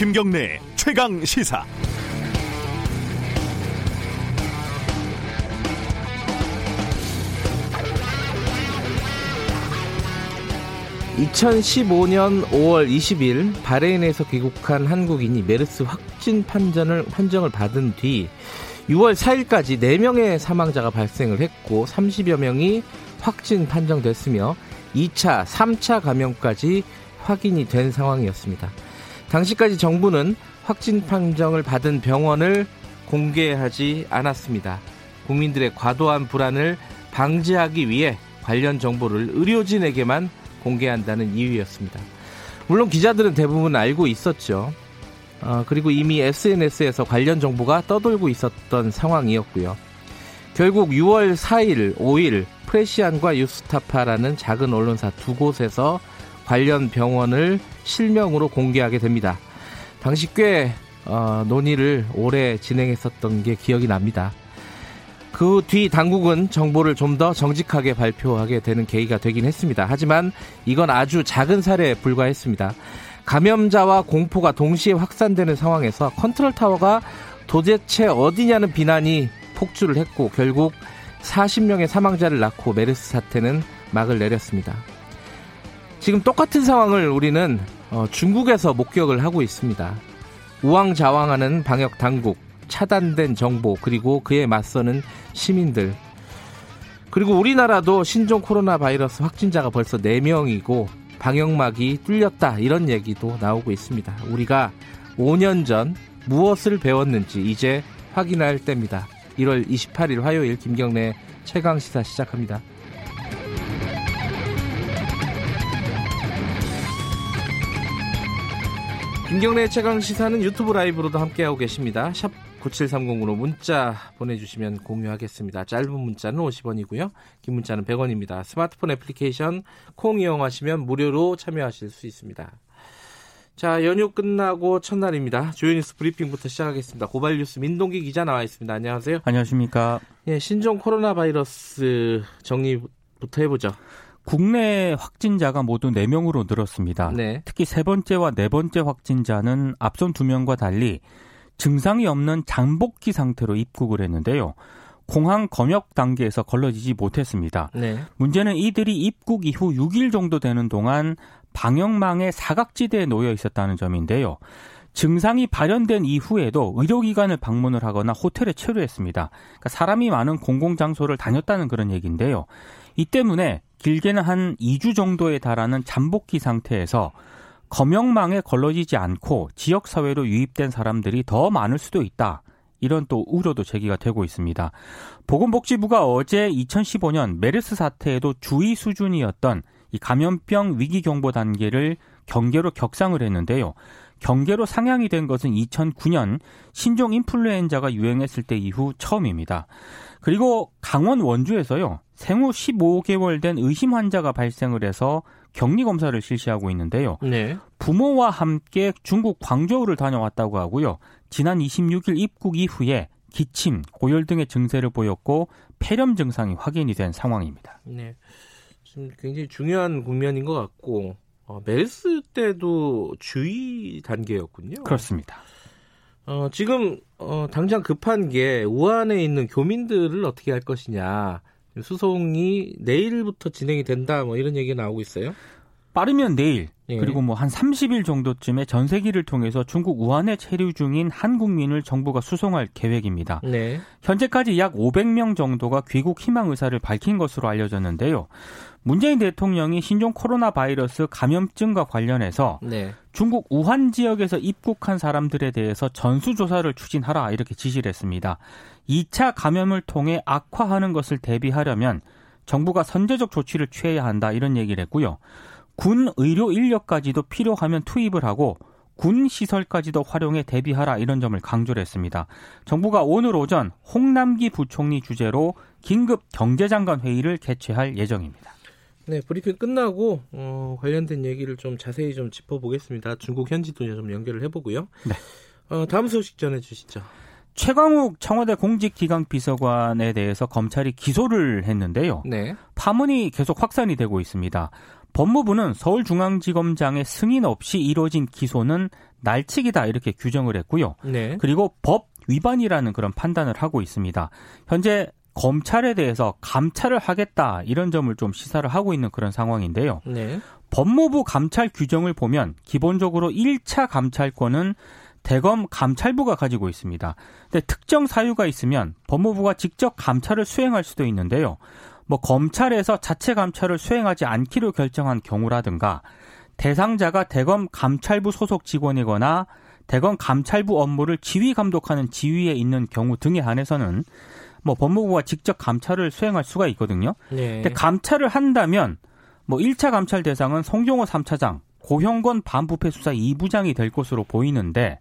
김경래 최강 시사. (2015년 5월 20일) 바레인에서 귀국한 한국인이 메르스 확진 판정을 받은 뒤 6월 4일까지 4명의 사망자가 발생을 했고 30여 명이 확진 판정됐으며 2차, 3차 감염까지 확인이 된 상황이었습니다. 당시까지 정부는 확진 판정을 받은 병원을 공개하지 않았습니다. 국민들의 과도한 불안을 방지하기 위해 관련 정보를 의료진에게만 공개한다는 이유였습니다. 물론 기자들은 대부분 알고 있었죠. 그리고 이미 SNS에서 관련 정보가 떠돌고 있었던 상황이었고요. 결국 6월 4일, 5일 프레시안과 유스타파라는 작은 언론사 두 곳에서 관련 병원을 실명으로 공개하게 됩니다. 당시 꽤 논의를 오래 진행했었던 게 기억이 납니다. 그 뒤 당국은 정보를 좀 더 정직하게 발표하게 되는 계기가 되긴 했습니다. 하지만 이건 아주 작은 사례에 불과했습니다. 감염자와 공포가 동시에 확산되는 상황에서 컨트롤타워가 도대체 어디냐는 비난이 폭주를 했고 결국 40명의 사망자를 낳고 메르스 사태는 막을 내렸습니다. 지금 똑같은 상황을 우리는 중국에서 목격을 하고 있습니다. 우왕좌왕하는 방역 당국, 차단된 정보, 그리고 그에 맞서는 시민들. 그리고 우리나라도 신종 코로나 바이러스 확진자가 벌써 4명이고 방역막이 뚫렸다, 이런 얘기도 나오고 있습니다. 우리가 5년 전 무엇을 배웠는지 이제 확인할 때입니다. 1월 28일 화요일 김경래 최강시사 시작합니다. 김경래 최강시사는 유튜브 라이브로도 함께하고 계십니다. 샵 9730으로 문자 보내주시면 공유하겠습니다. 짧은 문자는 50원이고요. 긴 문자는 100원입니다. 스마트폰 애플리케이션 콩 이용하시면 무료로 참여하실 수 있습니다. 자, 연휴 끝나고 첫날입니다. 주요 뉴스 브리핑부터 시작하겠습니다. 고발 뉴스 민동기 기자 나와 있습니다. 안녕하세요. 안녕하십니까. 예, 신종 코로나 바이러스 정리부터 해보죠. 국내 확진자가 모두 4명으로 늘었습니다. 네. 특히 세 번째와 네 번째 확진자는 앞선 2명과 달리 증상이 없는 잠복기 상태로 입국을 했는데요. 공항 검역 단계에서 걸러지지 못했습니다. 네. 문제는 이들이 입국 이후 6일 정도 되는 동안 방역망의 사각지대에 놓여 있었다는 점인데요. 증상이 발현된 이후에도 의료기관을 방문을 하거나 호텔에 체류했습니다. 그러니까 사람이 많은 공공장소를 다녔다는 그런 얘기인데요. 이 때문에 길게는 한 2주 정도에 달하는 잠복기 상태에서 검역망에 걸러지지 않고 지역사회로 유입된 사람들이 더 많을 수도 있다. 이런 또 우려도 제기가 되고 있습니다. 보건복지부가 어제 2015년 메르스 사태에도 주의 수준이었던 이 감염병 위기경보 단계를 경계로 격상을 했는데요. 경계로 상향이 된 것은 2009년 신종 인플루엔자가 유행했을 때 이후 처음입니다. 그리고 강원 원주에서요. 생후 15개월 된 의심 환자가 발생을 해서 격리 검사를 실시하고 있는데요. 네. 부모와 함께 중국 광저우를 다녀왔다고 하고요. 지난 26일 입국 이후에 기침, 고열 등의 증세를 보였고 폐렴 증상이 확인이 된 상황입니다. 네. 지금 굉장히 중요한 국면인 것 같고 메르스 때도 주의 단계였군요. 그렇습니다. 지금 당장 급한 게 우한에 있는 교민들을 어떻게 할 것이냐. 수송이 내일부터 진행이 된다, 뭐 이런 얘기가 나오고 있어요. 빠르면 내일, 예. 그리고 뭐 한 30일 정도쯤에 전세기를 통해서 중국 우한에 체류 중인 한국민을 정부가 수송할 계획입니다. 네. 현재까지 약 500명 정도가 귀국 희망 의사를 밝힌 것으로 알려졌는데요. 문재인 대통령이 신종 코로나 바이러스 감염증과 관련해서 네. 중국 우한 지역에서 입국한 사람들에 대해서 전수조사를 추진하라 이렇게 지시를 했습니다. 2차 감염을 통해 악화하는 것을 대비하려면 정부가 선제적 조치를 취해야 한다 이런 얘기를 했고요. 군 의료 인력까지도 필요하면 투입을 하고 군 시설까지도 활용해 대비하라 이런 점을 강조를 했습니다. 정부가 오늘 오전 홍남기 부총리 주재로 긴급 경제장관 회의를 개최할 예정입니다. 네, 브리핑 끝나고 관련된 얘기를 좀 자세히 좀 짚어보겠습니다. 중국 현지도 좀 연결을 해보고요. 네. 다음 소식 전해주시죠. 최강욱 청와대 공직기강비서관에 대해서 검찰이 기소를 했는데요. 네. 파문이 계속 확산이 되고 있습니다. 법무부는 서울중앙지검장의 승인 없이 이뤄진 기소는 날치기다 이렇게 규정을 했고요. 네. 그리고 법 위반이라는 그런 판단을 하고 있습니다. 현재 검찰에 대해서 감찰을 하겠다 이런 점을 좀 시사를 하고 있는 그런 상황인데요. 네. 법무부 감찰 규정을 보면 기본적으로 1차 감찰권은 대검 감찰부가 가지고 있습니다. 근데 특정 사유가 있으면 법무부가 직접 감찰을 수행할 수도 있는데요. 검찰에서 자체 감찰을 수행하지 않기로 결정한 경우라든가 대상자가 대검 감찰부 소속 직원이거나 대검 감찰부 업무를 지휘 감독하는 지위에 있는 경우 등에 한해서는 법무부가 직접 감찰을 수행할 수가 있거든요. 네. 근데 감찰을 한다면 1차 감찰 대상은 송정호 3차장, 고형권 반부패 수사 2부장이 될 것으로 보이는데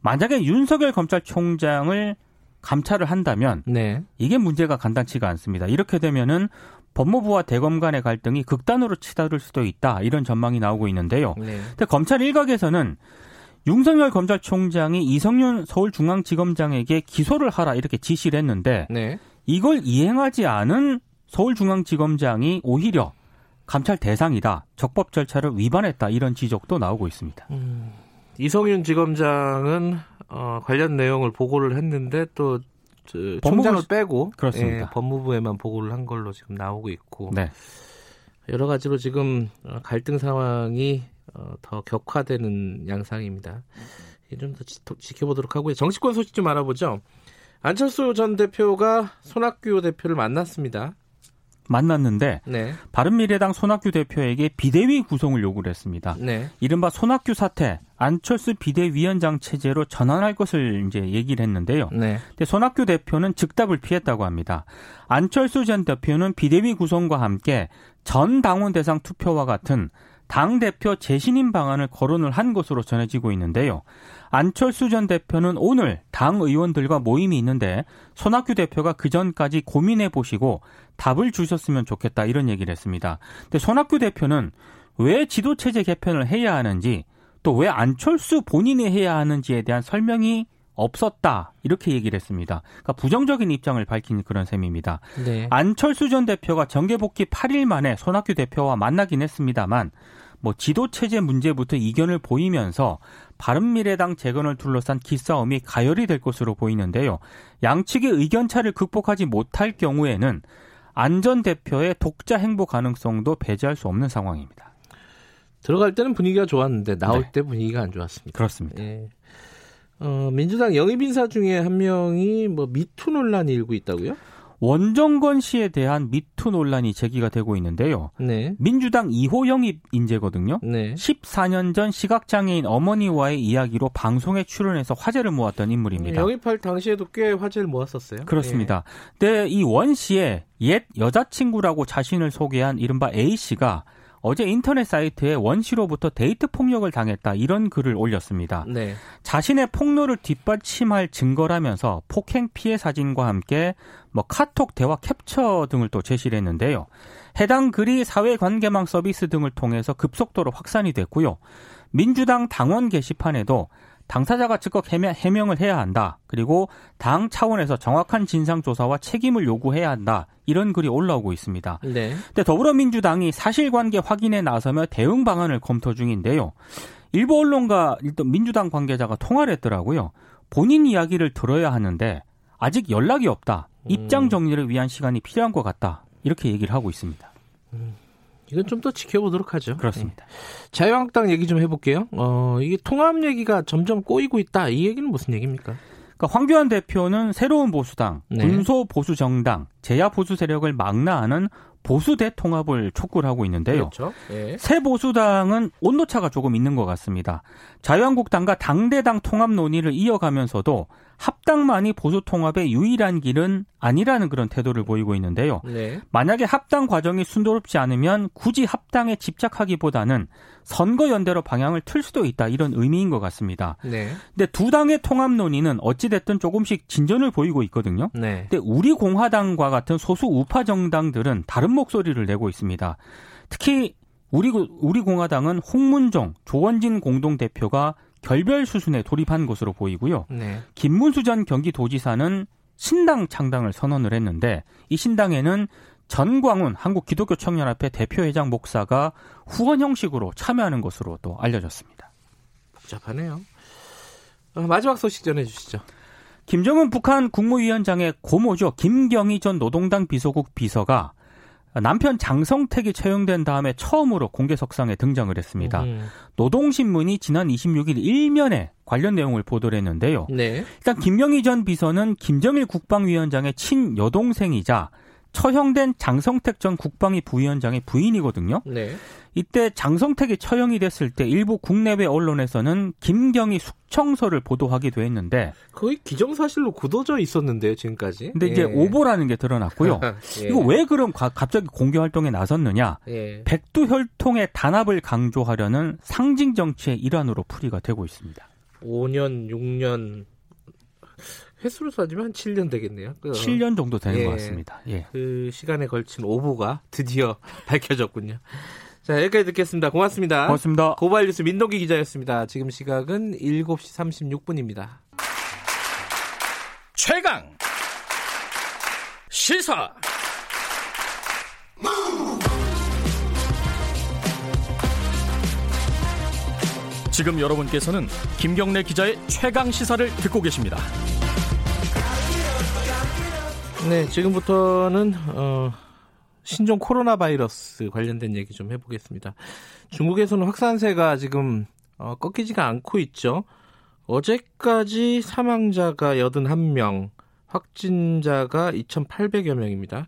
만약에 윤석열 검찰총장을 감찰을 한다면 네. 이게 문제가 간단치가 않습니다. 이렇게 되면은 법무부와 대검 간의 갈등이 극단으로 치달을 수도 있다. 이런 전망이 나오고 있는데요. 네. 근데 검찰 일각에서는 윤석열 검찰총장이 이성윤 서울중앙지검장에게 기소를 하라 이렇게 지시를 했는데 네. 이걸 이행하지 않은 서울중앙지검장이 오히려 감찰 대상이다. 적법 절차를 위반했다. 이런 지적도 나오고 있습니다. 이성윤 지검장은 관련 내용을 보고를 했는데 또 총장을 빼고 그렇습니다. 예, 법무부에만 보고를 한 걸로 지금 나오고 있고 네. 여러 가지로 지금 갈등 상황이 더 격화되는 양상입니다. 좀 더 지켜보도록 하고요. 정치권 소식 좀 알아보죠. 안철수 전 대표가 손학규 대표를 만났는데 네. 바른미래당 손학규 대표에게 비대위 구성을 요구를 했습니다. 네. 이른바 손학규 사태, 안철수 비대위원장 체제로 전환할 것을 이제 얘기를 했는데요. 네. 근데 손학규 대표는 즉답을 피했다고 합니다. 안철수 전 대표는 비대위 구성과 함께 전 당원 대상 투표와 같은 당대표 재신임 방안을 거론을 한 것으로 전해지고 있는데요. 안철수 전 대표는 오늘 당 의원들과 모임이 있는데 손학규 대표가 그전까지 고민해보시고 답을 주셨으면 좋겠다 이런 얘기를 했습니다. 근데 손학규 대표는 왜 지도체제 개편을 해야 하는지 또 왜 안철수 본인이 해야 하는지에 대한 설명이 없었다 이렇게 얘기를 했습니다. 그러니까 부정적인 입장을 밝힌 그런 셈입니다. 네. 안철수 전 대표가 정계복귀 8일 만에 손학규 대표와 만나긴 했습니다만 지도체제 문제부터 이견을 보이면서 바른미래당 재건을 둘러싼 기싸움이 가열이 될 것으로 보이는데요. 양측의 의견차를 극복하지 못할 경우에는 안 전 대표의 독자 행보 가능성도 배제할 수 없는 상황입니다. 들어갈 때는 분위기가 좋았는데 나올 네. 때 분위기가 안 좋았습니다. 그렇습니다. 네. 민주당 영입 인사 중에 한 명이 미투 논란이 일고 있다고요? 원정건 씨에 대한 미투 논란이 제기가 되고 있는데요. 네. 민주당 2호 영입 인재거든요. 네. 14년 전 시각장애인 어머니와의 이야기로 방송에 출연해서 화제를 모았던 인물입니다. 영입할 당시에도 꽤 화제를 모았었어요. 그렇습니다. 그런데 네. 이 원 씨의 옛 여자친구라고 자신을 소개한 이른바 A 씨가 어제 인터넷 사이트에 원 씨로부터 데이트 폭력을 당했다 이런 글을 올렸습니다. 네. 자신의 폭로를 뒷받침할 증거라면서 폭행 피해 사진과 함께 카톡 대화 캡처 등을 또 제시를 했는데요. 해당 글이 사회관계망 서비스 등을 통해서 급속도로 확산이 됐고요. 민주당 당원 게시판에도 당사자가 즉각 해명을 해야 한다. 그리고 당 차원에서 정확한 진상조사와 책임을 요구해야 한다. 이런 글이 올라오고 있습니다. 네. 근데 더불어민주당이 사실관계 확인에 나서며 대응 방안을 검토 중인데요. 일부 언론과 일단 민주당 관계자가 통화를 했더라고요. 본인 이야기를 들어야 하는데 아직 연락이 없다. 입장 정리를 위한 시간이 필요한 것 같다. 이렇게 얘기를 하고 있습니다. 이건 좀 더 지켜보도록 하죠. 그렇습니다. 네. 자유한국당 얘기 좀 해볼게요. 이게 통합 얘기가 점점 꼬이고 있다. 이 얘기는 무슨 얘기입니까? 그러니까 황교안 대표는 새로운 보수당, 네. 군소 보수 정당, 제야 보수 세력을 망라하는 보수 대통합을 촉구를 하고 있는데요. 그렇죠. 네. 새 보수당은 온도차가 조금 있는 것 같습니다. 자유한국당과 당대당 통합 논의를 이어가면서도 합당만이 보수 통합의 유일한 길은 아니라는 그런 태도를 보이고 있는데요. 네. 만약에 합당 과정이 순조롭지 않으면 굳이 합당에 집착하기보다는 선거연대로 방향을 틀 수도 있다 이런 의미인 것 같습니다. 네. 근데 두 당의 통합 논의는 어찌됐든 조금씩 진전을 보이고 있거든요. 네. 근데 우리 공화당과 같은 소수 우파 정당들은 다른 목소리를 내고 있습니다. 특히 우리 공화당은 홍문종, 조원진 공동대표가 결별 수순에 돌입한 것으로 보이고요. 네. 김문수 전 경기도지사는 신당 창당을 선언을 했는데 이 신당에는 전광훈 한국기독교청년협회 대표회장 목사가 후원 형식으로 참여하는 것으로 또 알려졌습니다. 복잡하네요. 마지막 소식 전해주시죠. 김정은 북한 국무위원장의 고모죠. 김경희 전 노동당 비서국 비서가 남편 장성택이 채용된 다음에 처음으로 공개석상에 등장을 했습니다. 노동신문이 지난 26일 일면에 관련 내용을 보도를 했는데요. 네. 일단 김경희 전 비서는 김정일 국방위원장의 친여동생이자 처형된 장성택 전 국방위 부위원장의 부인이거든요. 네. 이때 장성택이 처형이 됐을 때 일부 국내외 언론에서는 김경희 숙청서를 보도하기도 했는데 거의 기정사실로 굳어져 있었는데요, 지금까지. 근데 이제 오보라는 게 드러났고요. 예. 이거 왜 그럼 갑자기 공개 활동에 나섰느냐? 예. 백두 혈통의 단합을 강조하려는 상징 정치의 일환으로 풀이가 되고 있습니다. 5년, 6년 횟수로 따지면 한 7년 되겠네요. 7년 정도 되는 것 같습니다. 예. 그 시간에 걸친 오보가 드디어 밝혀졌군요. 자, 여기까지 듣겠습니다. 고맙습니다. 고맙습니다. 고발뉴스 민동기 기자였습니다. 지금 시각은 7시 36분입니다. 최강 시사 지금 여러분께서는 김경래 기자의 최강 시사를 듣고 계십니다. 네, 지금부터는 신종 코로나 바이러스 관련된 얘기 좀 해보겠습니다. 중국에서는 확산세가 지금 꺾이지가 않고 있죠. 어제까지 사망자가 81명, 확진자가 2,800여 명입니다.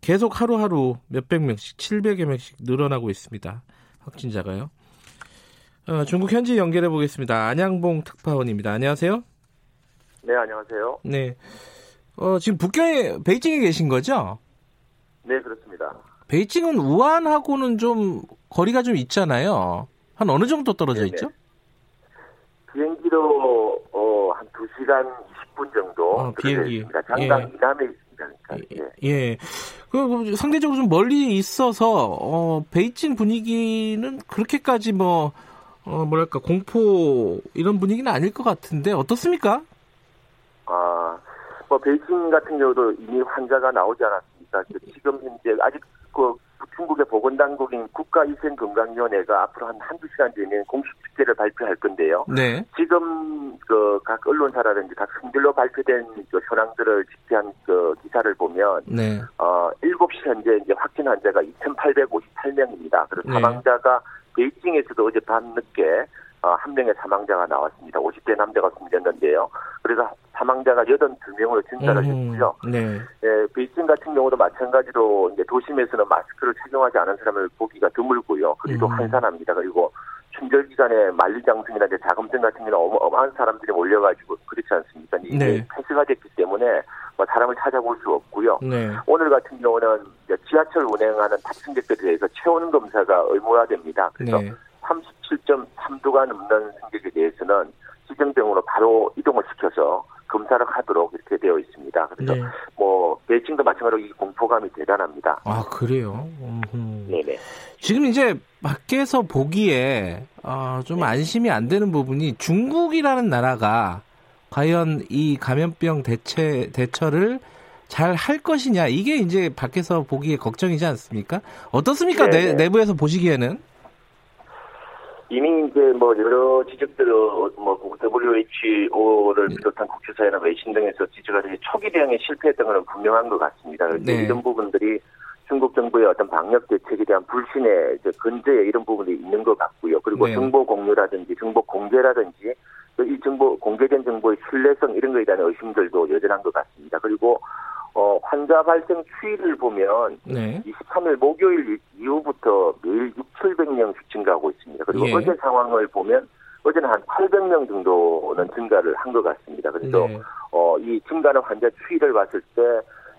계속 하루하루 몇백 명씩, 700여 명씩 늘어나고 있습니다. 확진자가요. 중국 현지 연결해 보겠습니다. 안양봉 특파원입니다. 안녕하세요. 네, 안녕하세요. 네, 지금 북경에 베이징에 계신 거죠? 네, 그렇습니다. 베이징은 우한하고는 좀 거리가 좀 있잖아요. 한 어느 정도 떨어져 네네. 있죠? 비행기로 한 2시간 20분 정도. 비행기. 있습니다. 장강 이남에 있습니다. 그러니까. 예. 그 상대적으로 좀 멀리 있어서 베이징 분위기는 그렇게까지 뭐랄까 공포 이런 분위기는 아닐 것 같은데 어떻습니까? 베이징 같은 경우도 이미 환자가 나오지 않았습니다. 지금 현재 아직 그 중국의 보건당국인 국가위생건강위원회가 앞으로 한두 시간 뒤에는 공식 집계를 발표할 건데요. 네. 지금 그 각 언론사라든지 각 성별로 발표된 그 현황들을 집계한 그 기사를 보면 네. 7시 현재 이제 확진 환자가 2,858명입니다. 그리고 사망자가 네. 베이징에서도 어제 밤늦게 한 명의 사망자가 나왔습니다. 50대 남자가 숨졌는데요. 그래서 사망자가 82명으로 진단을 했고요. 네. 예, 베이징 같은 경우도 마찬가지로 이제 도심에서는 마스크를 착용하지 않은 사람을 보기가 드물고요. 그리고 한산합니다. 그리고 춘절 기간에 만리장성이나 이제 자금증 같은 경우는 어마어마한 사람들이 몰려가지고 그렇지 않습니까? 이게 네. 폐쇄가 됐기 때문에 뭐 사람을 찾아볼 수 없고요. 네. 오늘 같은 경우는 이제 지하철 운행하는 탑승객들에 대해서 체온 검사가 의무화됩니다. 그래서 네. 37.3도가 넘는 승객에 대해서는 지정병으로 바로 이동을 시켜서 검사를 하도록 이렇게 되어 있습니다. 그래서 네. 베이징도 마찬가지로 이 공포감이 대단합니다. 아, 그래요? 네네. 지금 이제 밖에서 보기에 좀 네. 안심이 안 되는 부분이 중국이라는 나라가 과연 이 감염병 대처를 잘 할 것이냐 이게 이제 밖에서 보기에 걱정이지 않습니까? 어떻습니까? 네. 내부에서 보시기에는? 이미 이제 여러 지적들은 WHO를 비롯한 국제사회나 외신 등에서 지적하듯이 초기 대응에 실패했던 것은 분명한 것 같습니다. 네. 이런 부분들이 중국 정부의 어떤 방역 대책에 대한 불신의 근저에 이런 부분이 있는 것 같고요. 그리고 네. 정보 공유라든지 정보 공개라든지 이 정보 공개된 정보의 신뢰성 이런 것에 대한 의심들도 여전한 것 같습니다. 그리고 환자 발생 추이를 보면 네. 23일 목요일 이후부터 매일 6,700명씩 증가하고 있습니다. 그리고 예. 어제 상황을 보면 어제는 한 800명 정도는 증가를 한 것 같습니다. 그래서 네. 이 증가하는 환자 추이를 봤을 때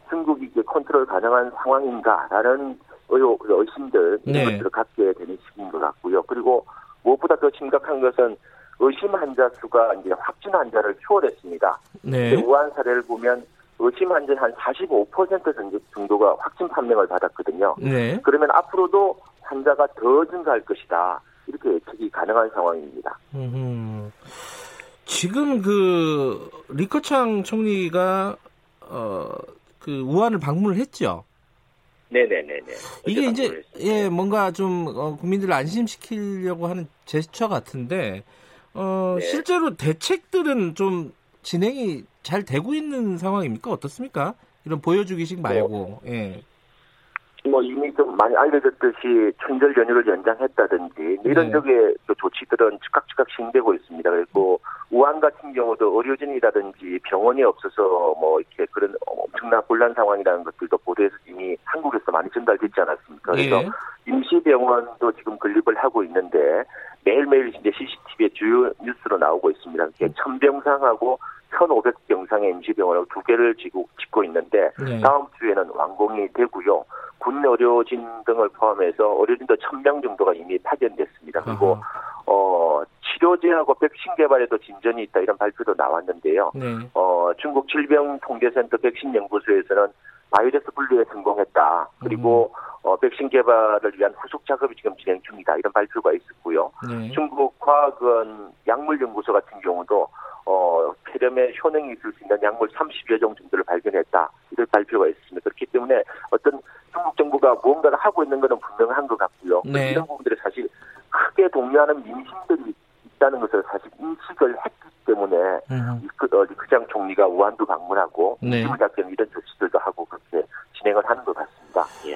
중국이 이제 컨트롤 가능한 상황인가라는 의심들 이런 네. 것들을 갖게 되는 시기인 것 같고요. 그리고 무엇보다 더 심각한 것은 의심 환자 수가 이제 확진 환자를 초월했습니다. 네. 우한 사례를 보면 의심 환자 한 45% 정도가 확진 판명을 받았거든요. 네. 그러면 앞으로도 환자가 더 증가할 것이다. 이렇게 예측이 가능한 상황입니다. 지금 그 리커창 총리가 그 우한을 방문을 했죠. 네네네네. 이게 이제 예 뭔가 좀 국민들을 안심시키려고 하는 제스처 같은데 네. 실제로 대책들은 좀 진행이 잘 되고 있는 상황입니까? 어떻습니까? 이런 보여주기식 말고. 네. 예. 뭐 이미 좀 많이 알려졌듯이 춘절 연휴를 연장했다든지 이런 쪽의 네. 조치들은 즉각 시행되고 있습니다. 그리고 우한 같은 경우도 의료진이라든지 병원이 없어서 뭐 이렇게 그런 엄청난 곤란 상황이라는 것들도 보도에서 이미 한국에서 많이 전달됐지 않았습니까? 그래서 예. 임시병원도 지금 건립을 하고 있는데 매일매일 이제 CCTV에 주요 뉴스로 나오고 있습니다. 1000병상하고 1500병상의 임시병원을 2개를 짓고 있는데 네. 다음 주에는 완공이 되고요. 군 의료진 등을 포함해서 의료진도 1000명 정도가 이미 파견됐습니다. 그리고 치료제하고 백신 개발에도 진전이 있다 이런 발표도 나왔는데요. 네. 중국 질병통제센터 백신연구소에서는 바이러스 분류에 성공했다. 그리고 백신 개발을 위한 후속 작업이 지금 진행 중이다. 이런 발표가 있었고요. 네. 중국 과학원 약물연구소 같은 경우도 폐렴에 효능이 있을 수 있는 약물 30여 종 정도를 발견했다. 이런 발표가 있습니다. 그렇기 때문에 어떤 중국 정부가 무언가를 하고 있는 것은 분명한 것 같고요. 네. 이런 부분들이 사실 크게 동요하는 민심들이 있다는 것을 사실 인식을 했기 때문에 리커창 총리가 우한도 방문하고 지구작전 네. 이런 조치들도 하고 그렇게 진행을 하는 것 같습니다. 예.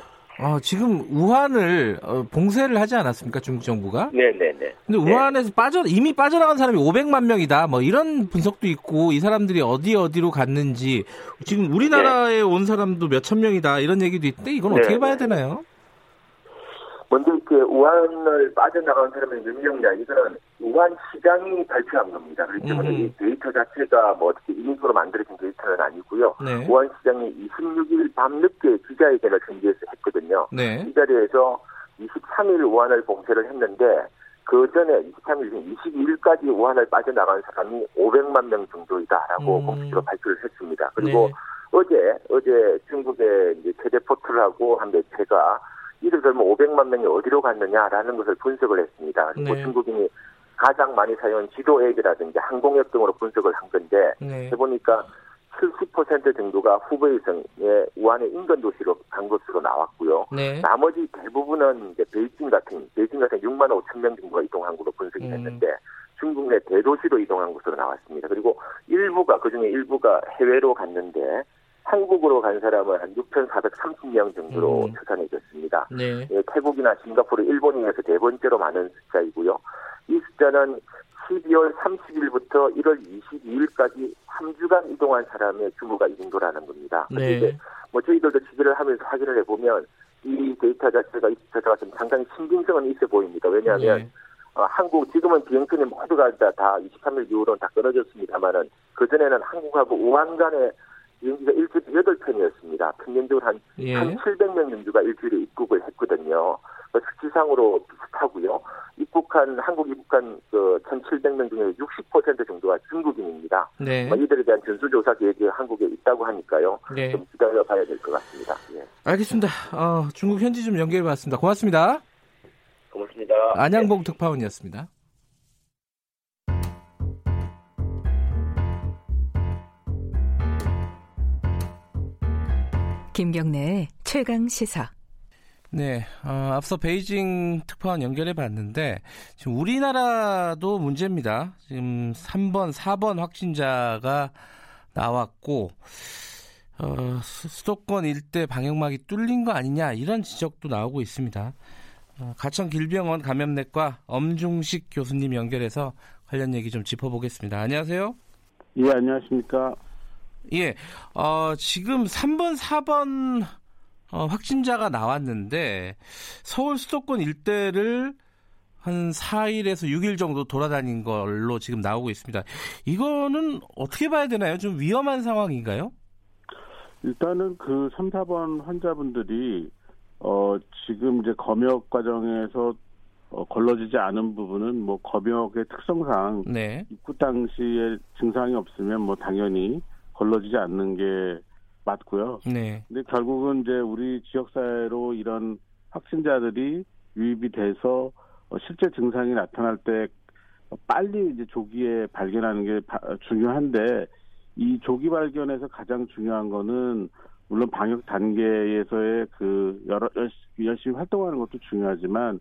지금 우한을 봉쇄를 하지 않았습니까? 중국 정부가? 네네네. 근데 우한에서 네. 이미 빠져나간 사람이 500만 명이다. 뭐 이런 분석도 있고 이 사람들이 어디로 갔는지 지금 우리나라에 네. 온 사람도 몇천 명이다. 이런 얘기도 있는데 이건 어떻게 네. 봐야 되나요? 먼저 이렇게 우한을 빠져나간 사람의 능력이냐 이거는 우한 시장이 발표한 겁니다. 그렇기 때문에 이 데이터 자체가 뭐 어떻게 인위적으로 만들어진 데이터는 아니고요. 네. 우한 시장이 26일 밤늦게 기자회견을 전개해서 했거든요. 네. 이 자리에서 23일 우한을 봉쇄를 했는데 그 전에 23일 22일까지 우한을 빠져나간 사람이 500만 명 정도이다라고 공식적으로 발표를 했습니다. 그리고 네. 어제 중국의 이제 최대 포털하고 한 매체가 이를 들면 500만 명이 어디로 갔느냐라는 것을 분석을 했습니다. 그리고 네. 중국인이 가장 많이 사용한 지도 앱이라든지 항공역 등으로 분석을 한 건데 네. 해보니까 70% 정도가 후베이성의 우한의 인근 도시로 간 것으로 나왔고요. 네. 나머지 대부분은 이제 베이징 같은 6만 5천 명 정도가 이동한 것으로 분석이 됐는데 중국 내 대도시로 이동한 것으로 나왔습니다. 그리고 그중에 일부가 해외로 갔는데 한국으로 간 사람은 한 6,430명 정도로 추산해졌습니다. 네. 예, 태국이나 싱가포르, 일본에서 네 번째로 많은 숫자이고요. 이 숫자는 12월 30일부터 1월 22일까지 3주간 이동한 사람의 규모가 이 정도라는 겁니다. 네. 이제 뭐 저희들도 취재를 하면서 확인을 해보면 이 데이터 자체가 좀 상당히 신빙성은 있어 보입니다. 왜냐하면 네. 한국 지금은 비행편이 모두가 다 23일 이후로는 다 끊어졌습니다만은 그 전에는 한국하고 우한 간에 비행기가 일주일에 8편이었습니다. 평균적으로 한 700명 정도가 일주일에 입국을 했거든요. 수치상으로 비슷하고요. 한국 입국한 1,700명 중에 60% 정도가 중국인입니다. 네. 이들에 대한 전수조사 계획이 한국에 있다고 하니까요. 네. 좀 기다려봐야 될 것 같습니다. 예. 알겠습니다. 중국 현지 좀 연결해봤습니다. 고맙습니다. 고맙습니다. 안양봉 네. 특파원이었습니다. 김경래의 최강시사. 네, 앞서 베이징 특파원 연결해봤는데 지금 우리나라도 문제입니다. 지금 3번, 4번 확진자가 나왔고 수도권 일대 방역막이 뚫린 거 아니냐 이런 지적도 나오고 있습니다. 가천길병원 감염내과 엄중식 교수님 연결해서 관련 얘기 좀 짚어보겠습니다. 안녕하세요. 예, 안녕하십니까. 예, 지금 3번, 4번 확진자가 나왔는데 서울 수도권 일대를 한 4일에서 6일 정도 돌아다닌 걸로 지금 나오고 있습니다. 이거는 어떻게 봐야 되나요? 좀 위험한 상황인가요? 일단은 그 3, 4번 환자분들이 지금 이제 검역 과정에서 걸러지지 않은 부분은 뭐 검역의 특성상 네. 입구 당시에 증상이 없으면 뭐 당연히 걸러지지 않는 게 맞고요. 네. 근데 결국은 이제 우리 지역사회로 이런 확진자들이 유입이 돼서 실제 증상이 나타날 때 빨리 이제 조기에 발견하는 게 중요한데, 이 조기 발견에서 가장 중요한 거는 물론 방역 단계에서의 그 열심히 활동하는 것도 중요하지만,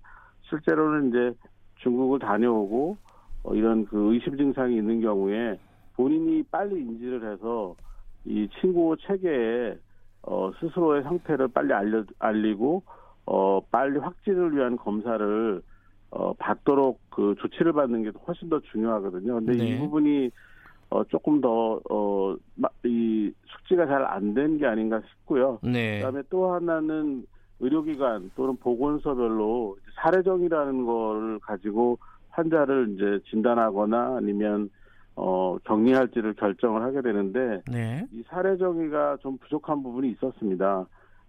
실제로는 이제 중국을 다녀오고 이런 그 의심 증상이 있는 경우에 본인이 빨리 인지를 해서 이 친구 체계에 스스로의 상태를 빨리 알리고 빨리 확진을 위한 검사를 받도록 그 조치를 받는 게 훨씬 더 중요하거든요. 근데 네. 이 부분이 조금 더 이 숙지가 잘 안 된 게 아닌가 싶고요. 네. 그다음에 또 하나는 의료기관 또는 보건소별로 사례정이라는 걸 가지고 환자를 이제 진단하거나 아니면 격리할지를 결정을 하게 되는데 네. 이 사례정의가 좀 부족한 부분이 있었습니다.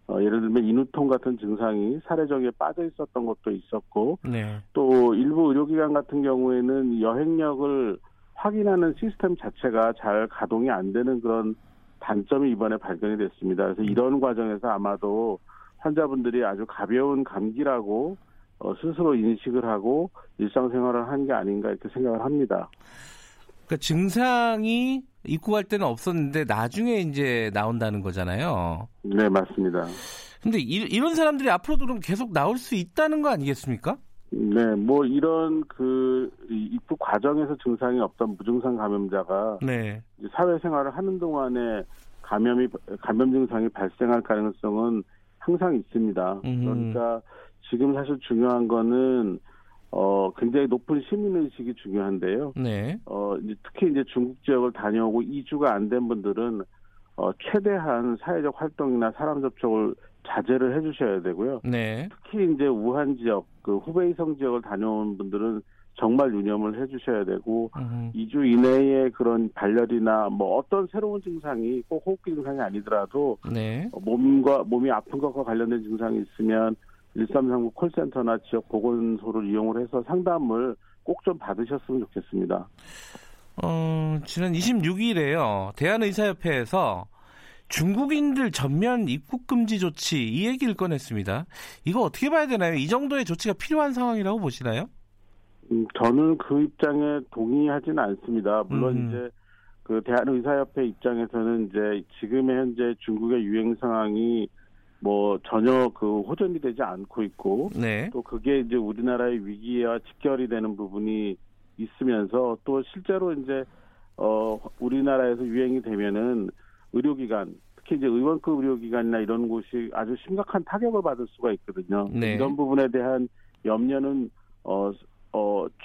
예를 들면 인후통 같은 증상이 사례정의에 빠져 있었던 것도 있었고 네. 또 일부 의료기관 같은 경우에는 여행력을 확인하는 시스템 자체가 잘 가동이 안 되는 그런 단점이 이번에 발견이 됐습니다. 그래서 이런 과정에서 아마도 환자분들이 아주 가벼운 감기라고 스스로 인식을 하고 일상생활을 한 게 아닌가 이렇게 생각을 합니다. 그러니까 증상이 입국할 때는 없었는데 나중에 이제 나온다는 거잖아요. 네, 맞습니다. 그런데 이런 사람들이 앞으로도 그럼 계속 나올 수 있다는 거 아니겠습니까? 네, 뭐 이런 그 입국 과정에서 증상이 없던 무증상 감염자가 네. 사회생활을 하는 동안에 감염 증상이 발생할 가능성은 항상 있습니다. 그러니까 지금 사실 중요한 거는 굉장히 높은 시민의식이 중요한데요. 네. 이제 특히 이제 중국 지역을 다녀오고 2주가 안 된 분들은 최대한 사회적 활동이나 사람 접촉을 자제를 해주셔야 되고요. 네. 특히 이제 우한 지역, 그 후베이성 지역을 다녀온 분들은 정말 유념을 해주셔야 되고 2주 이내에 그런 발열이나 뭐 어떤 새로운 증상이 꼭 호흡기 증상이 아니더라도 네. 몸이 아픈 것과 관련된 증상이 있으면 1339 콜센터나 지역 보건소를 이용을 해서 상담을 꼭 좀 받으셨으면 좋겠습니다. 지난 26일에요. 대한의사협회에서 중국인들 전면 입국 금지 조치 이 얘기를 꺼냈습니다. 이거 어떻게 봐야 되나요? 이 정도의 조치가 필요한 상황이라고 보시나요? 저는 그 입장에 동의하지는 않습니다. 물론 이제 그 대한의사협회 입장에서는 이제 지금의 현재 중국의 유행 상황이 뭐 전혀 그 호전이 되지 않고 있고 네. 또 그게 이제 우리나라의 위기와 직결이 되는 부분이 있으면서 또 실제로 이제 우리나라에서 유행이 되면은 의료기관 특히 이제 의원급 의료기관이나 이런 곳이 아주 심각한 타격을 받을 수가 있거든요. 네. 이런 부분에 대한 염려는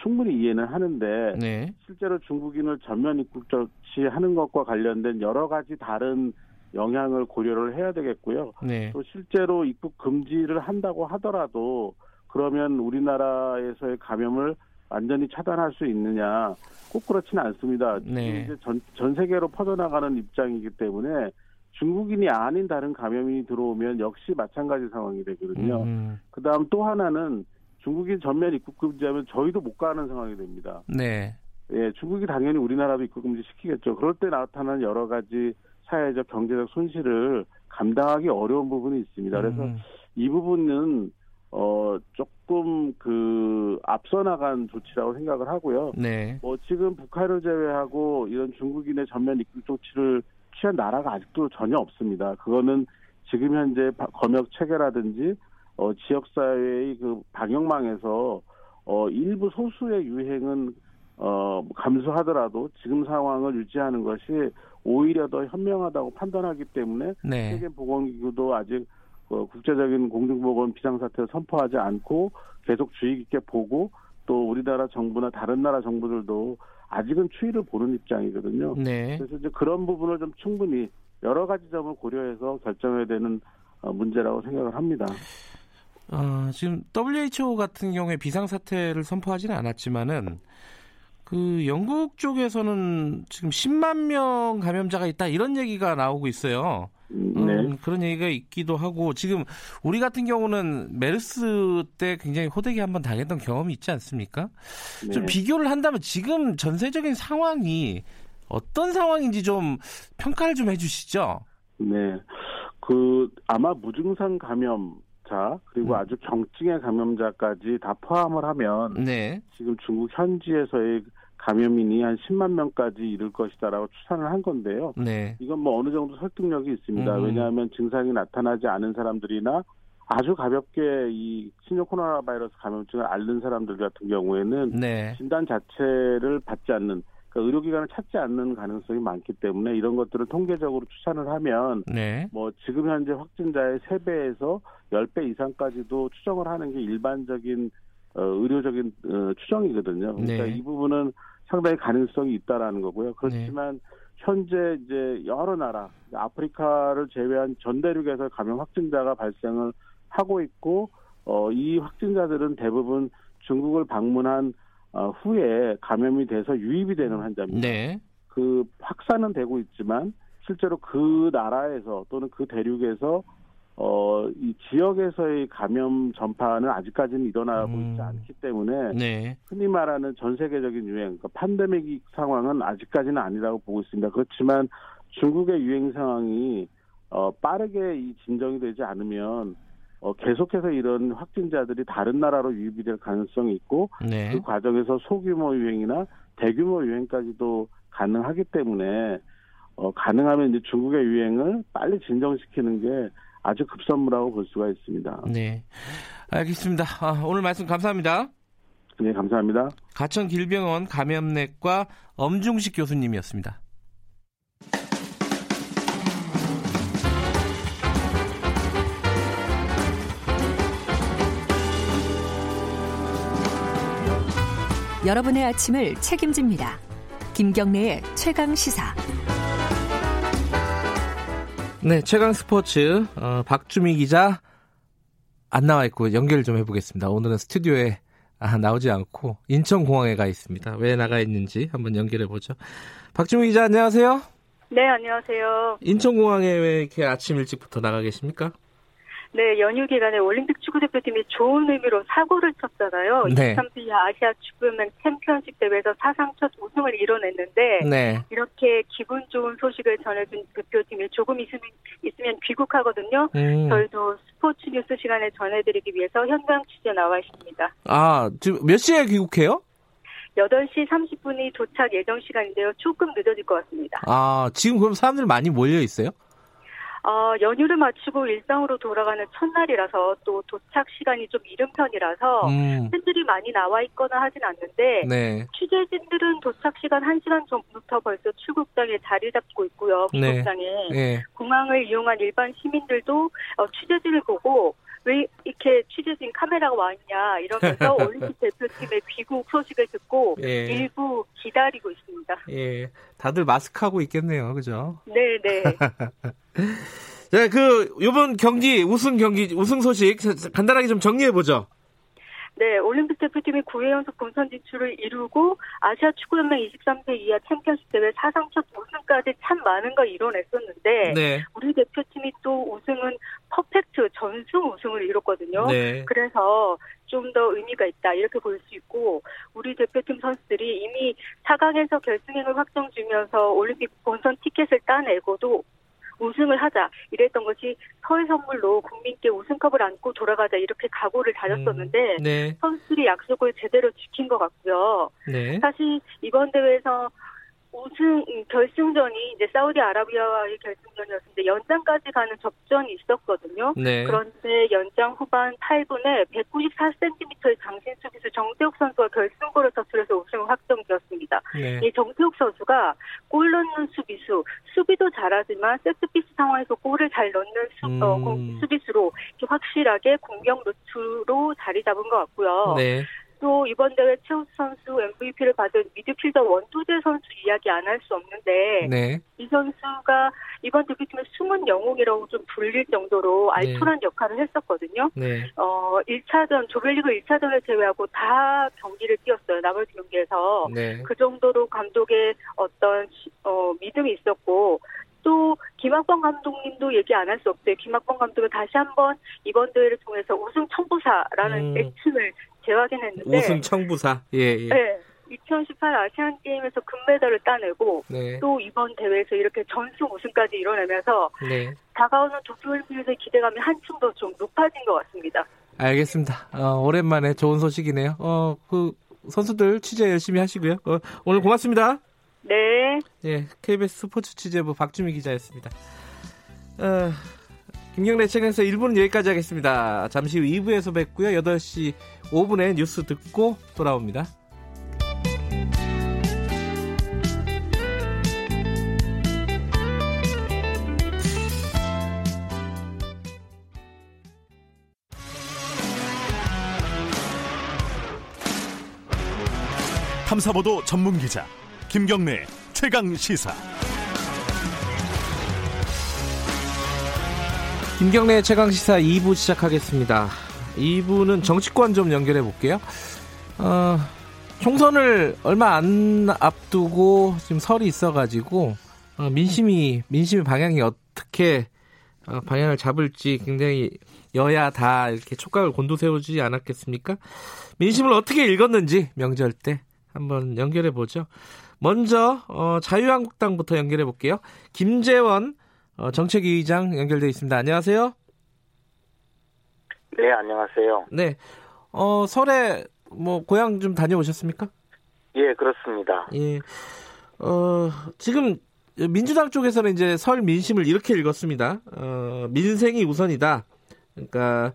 충분히 이해는 하는데 네. 실제로 중국인을 전면 입국 조치하는 것과 관련된 여러 가지 다른 영향을 고려를 해야 되겠고요. 네. 또 실제로 입국 금지를 한다고 하더라도 그러면 우리나라에서의 감염을 완전히 차단할 수 있느냐? 꼭 그렇지는 않습니다. 네. 이제 전 세계로 퍼져나가는 입장이기 때문에 중국인이 아닌 다른 감염이 들어오면 역시 마찬가지 상황이 되거든요. 그다음 또 하나는 중국인 전면 입국 금지하면 저희도 못 가는 상황이 됩니다. 네. 예, 중국이 당연히 우리나라도 입국 금지 시키겠죠. 그럴 때 나타난 여러 가지 사회적, 경제적 손실을 감당하기 어려운 부분이 있습니다. 그래서 이 부분은 조금 그 앞서 나간 조치라고 생각을 하고요. 네. 지금 북한을 제외하고 이런 중국인의 전면 입국 조치를 취한 나라가 아직도 전혀 없습니다. 그거는 지금 현재 검역 체계라든지 지역사회의 그 방역망에서 일부 소수의 유행은 감소하더라도 지금 상황을 유지하는 것이 오히려 더 현명하다고 판단하기 때문에 네. 세계보건기구도 아직 국제적인 공중보건 비상사태를 선포하지 않고 계속 주의 깊게 보고 또 우리나라 정부나 다른 나라 정부들도 아직은 추이를 보는 입장이거든요. 네. 그래서 이제 그런 부분을 좀 충분히 여러 가지 점을 고려해서 결정해야 되는 문제라고 생각을 합니다. 지금 WHO 같은 경우에 비상사태를 선포하지는 않았지만은 그 영국 쪽에서는 지금 10만 명 감염자가 있다 이런 얘기가 나오고 있어요. 네. 그런 얘기가 있기도 하고 지금 우리 같은 경우는 메르스 때 굉장히 호되게 한번 당했던 경험이 있지 않습니까? 네. 좀 비교를 한다면 지금 전세적인 상황이 어떤 상황인지 좀 평가를 좀 해주시죠. 네. 아마 무증상 감염 자, 그리고 아주 경증의 감염자까지 다 포함을 하면 네. 지금 중국 현지에서의 감염인이 한 10만 명까지 이를 것이다라고 추산을 한 건데요. 네. 이건 뭐 어느 정도 설득력이 있습니다. 왜냐하면 증상이 나타나지 않은 사람들이나 아주 가볍게 이 신종 코로나 바이러스 감염증을 앓는 사람들 같은 경우에는 네. 진단 자체를 받지 않는, 그러니까 의료기관을 찾지 않는 가능성이 많기 때문에 이런 것들을 통계적으로 추산을 하면 네. 뭐 지금 현재 확진자의 3배에서 10배 이상까지도 추정을 하는 게 일반적인 의료적인 추정이거든요. 그러니까 네. 이 부분은 상당히 가능성이 있다라는 거고요. 그렇지만 네. 현재 이제 여러 나라, 아프리카를 제외한 전 대륙에서 감염 확진자가 발생을 하고 있고 이 확진자들은 대부분 중국을 방문한 후에 감염이 돼서 유입이 되는 환자입니다. 네. 그 확산은 되고 있지만 실제로 그 나라에서 또는 그 대륙에서 이 지역에서의 감염 전파는 아직까지는 일어나고 있지 않기 때문에 네. 흔히 말하는 전 세계적인 유행, 그러니까 팬데믹 상황은 아직까지는 아니라고 보고 있습니다. 그렇지만 중국의 유행 상황이 빠르게 이 진정이 되지 않으면 계속해서 이런 확진자들이 다른 나라로 유입이 될 가능성이 있고 네. 그 과정에서 소규모 유행이나 대규모 유행까지도 가능하기 때문에 가능하면 이제 중국의 유행을 빨리 진정시키는 게 아주 급선무라고 볼 수가 있습니다. 네, 알겠습니다. 오늘 말씀 감사합니다. 네, 감사합니다. 가천길병원 감염내과 엄중식 교수님이었습니다. 여러분의 아침을 책임집니다. 김경래의 최강 시사. 네, 최강 스포츠 박주미 기자 안 나와 있고 연결 좀 해보겠습니다. 오늘은 스튜디오에 나오지 않고 인천공항에 가 있습니다. 왜 나가 있는지 한번 연결해보죠. 박주미 기자 안녕하세요. 네, 안녕하세요. 인천공항에 왜 이렇게 아침 일찍부터 나가 계십니까? 네, 연휴 기간에 올림픽 축구대표팀이 좋은 의미로 사고를 쳤잖아요. 2023 아시아 축구연맹 챔피언십 대회에서 사상 첫 우승을 이뤄냈는데 네. 이렇게 기분 좋은 소식을 전해준 대표팀이 조금 있으면 귀국하거든요. 저희도 스포츠 뉴스 시간에 전해드리기 위해서 현장 취재 나와 있습니다. 아, 지금 몇 시에 귀국해요? 8시 30분이 도착 예정 시간인데요. 조금 늦어질 것 같습니다. 아, 지금 그럼 사람들 많이 몰려 있어요? 연휴를 마치고 일상으로 돌아가는 첫날이라서 또 도착 시간이 좀 이른 편이라서 팬들이 많이 나와 있거나 하진 않는데 네. 취재진들은 도착 시간 1시간 전부터 벌써 출국장에 자리 잡고 있고요. 출국장에 네. 공항을 이용한 일반 시민들도 취재진을 보고 왜 이렇게 취재진 카메라가 와 있냐 이러면서 올림픽 대표팀의 귀국 소식을 듣고 예. 일부 기다리고 있습니다. 예, 다들 마스크 하고 있겠네요, 그죠? 네, 네. 자, 이번 경기 우승 소식 간단하게 좀 정리해 보죠. 네, 올림픽 대표팀이 9회 연속 본선 진출을 이루고 아시아 축구연맹 23세 이하 챔피언십 대회 사상 첫 우승까지 참 많은 걸 이뤄냈었는데 네. 우리 대표팀이 또 우승은 퍼펙트 전승 우승을 이뤘거든요. 네. 그래서 좀 더 의미가 있다 이렇게 볼 수 있고 우리 대표팀 선수들이 이미 4강에서 결승행을 확정 주면서 올림픽 본선 티켓을 따내고도 우승을 하자 이랬던 것이 설 선물로 국민께 우승컵을 안고 돌아가자 이렇게 각오를 다졌었는데 네. 선수들이 약속을 제대로 지킨 것 같고요. 네. 사실 이번 대회에서 우승 결승전이 이제 사우디아라비아와의 결승전이었는데 연장까지 가는 접전이 있었거든요. 네. 그런데 연장 후반 8분에 194cm의 장신 수비수 정태욱 선수가 결승골을 터뜨려서 우승을 확정되었습니다. 네. 이 정태욱 선수가 골 넣는 수비수, 수비도 잘하지만 세트피스 상황에서 골을 잘 넣는 수비수로 확실하게 공격 루트로 자리 잡은 것 같고요. 네. 또 이번 대회 최우수 선수 MVP를 받은 미드필더 원두재 선수 이야기 안 할 수 없는데 네. 이 선수가 이번 대표팀의 숨은 영웅이라고 좀 불릴 정도로 알토란 네. 역할을 했었거든요. 네. 1차전 조별리그 1차전을 제외하고 다 경기를 뛰었어요. 나머지 경기에서. 네. 그 정도로 감독의 어떤 믿음이 있었고 또 김학번 감독님도 얘기 안 할 수 없어요. 김학번 감독은 다시 한번 이번 대회를 통해서 우승 청부사라는 애칭을 재확인했는데 우승 청부사. 예, 예. 네. 2018 아시안게임에서 금메달을 따내고 네. 또 이번 대회에서 이렇게 전승 우승까지 이뤄내면서 네. 다가오는 도쿄올림픽에서의 기대감이 한층 더 좀 높아진 것 같습니다. 알겠습니다. 오랜만에 좋은 소식이네요. 그 선수들 취재 열심히 하시고요. 오늘 고맙습니다. 네. 예, KBS 스포츠 취재부 박주미 기자였습니다. 김경래 채널에서 1부는 여기까지 하겠습니다. 잠시 후 2부에서 뵙고요. 8시 5분에 뉴스 듣고 돌아옵니다. 탐사보도 전문기자 김경래 최강시사. 김경래 최강시사 2부 시작하겠습니다. 2부는 정치권 좀 연결해 볼게요. 총선을 얼마 안 앞두고 지금 설이 있어가지고 민심의 방향이 어떻게 방향을 잡을지 굉장히 여야 다 이렇게 촉각을 곤두세우지 않았겠습니까? 민심을 어떻게 읽었는지 명절 때 한번 연결해 보죠. 먼저 자유한국당부터 연결해 볼게요. 김재원 정책위의장 연결돼 있습니다. 안녕하세요. 네, 안녕하세요. 네, 설에 고향 좀 다녀오셨습니까? 예, 그렇습니다. 예, 지금 민주당 쪽에서는 이제 설 민심을 이렇게 읽었습니다. 민생이 우선이다. 그러니까.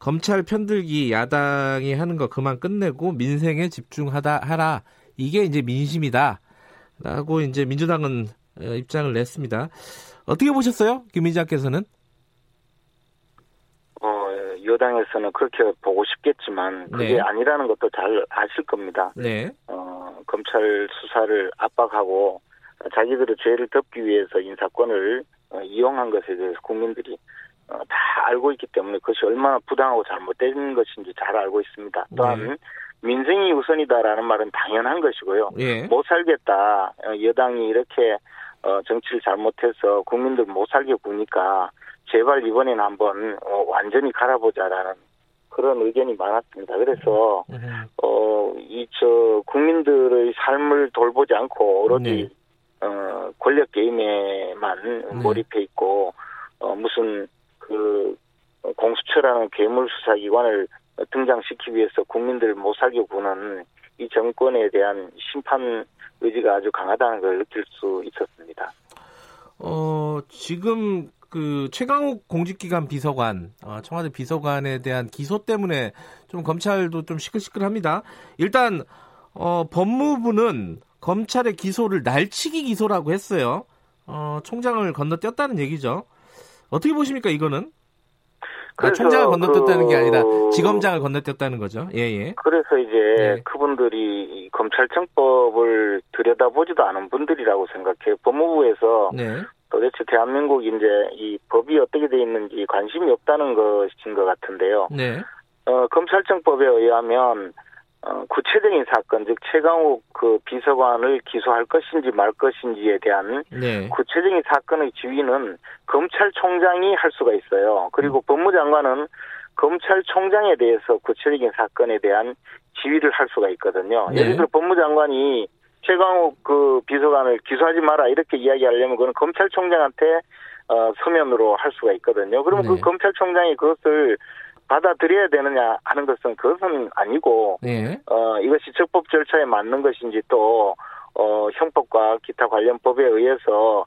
검찰 편들기 야당이 하는 거 그만 끝내고 민생에 집중하라. 이게 이제 민심이다라고 이제 민주당은 입장을 냈습니다. 어떻게 보셨어요, 김 의장께서는? 여당에서는 그렇게 보고 싶겠지만 그게 네. 아니라는 것도 잘 아실 겁니다. 네. 검찰 수사를 압박하고 자기들의 죄를 덮기 위해서 인사권을 이용한 것에 대해서 국민들이 다 알고 있기 때문에 그것이 얼마나 부당하고 잘못된 것인지 잘 알고 있습니다. 또한 네. 민생이 우선이다라는 말은 당연한 것이고요. 네. 못 살겠다. 여당이 이렇게 정치를 잘못해서 국민들 못 살게 구니까 제발 이번엔 한번 완전히 갈아보자라는 그런 의견이 많았습니다. 그래서 네. 국민들의 삶을 돌보지 않고 오로지 네. 권력 게임에만 네. 몰입해 있고 무슨 공수처라는 괴물 수사기관을 등장시키기 위해서 국민들을 못 살게 구는 이 정권에 대한 심판 의지가 아주 강하다는 걸 느낄 수 있었습니다. 지금 그 최강욱 공직기관 비서관, 청와대 비서관에 대한 기소 때문에 좀 검찰도 좀 시끌시끌합니다. 일단 법무부는 검찰의 기소를 날치기 기소라고 했어요. 총장을 건너뛰었다는 얘기죠. 어떻게 보십니까, 이거는? 총장을 건너뛰었다는 게 아니라 지검장을 건너뛰었다는 거죠. 예. 그래서 이제 그분들이 검찰청법을 들여다보지도 않은 분들이라고 생각해요. 법무부에서 도대체 대한민국 이제 이 법이 어떻게 돼 있는지 관심이 없다는 것인 것 같은데요. 네. 검찰청법에 의하면 구체적인 사건, 즉 최강욱 그 비서관을 기소할 것인지 말 것인지에 대한 네. 구체적인 사건의 지휘는 검찰총장이 할 수가 있어요. 그리고 법무장관은 검찰총장에 대해서 구체적인 사건에 대한 지휘를 할 수가 있거든요. 네. 예를 들어 법무장관이 최강욱 그 비서관을 기소하지 마라 이렇게 이야기하려면 그건 검찰총장한테 서면으로 할 수가 있거든요. 그러면 네. 그 검찰총장이 그것을 받아들여야 되느냐 하는 것은 그것은 아니고 네. 이것이 적법 절차에 맞는 것인지 또 형법과 기타 관련 법에 의해서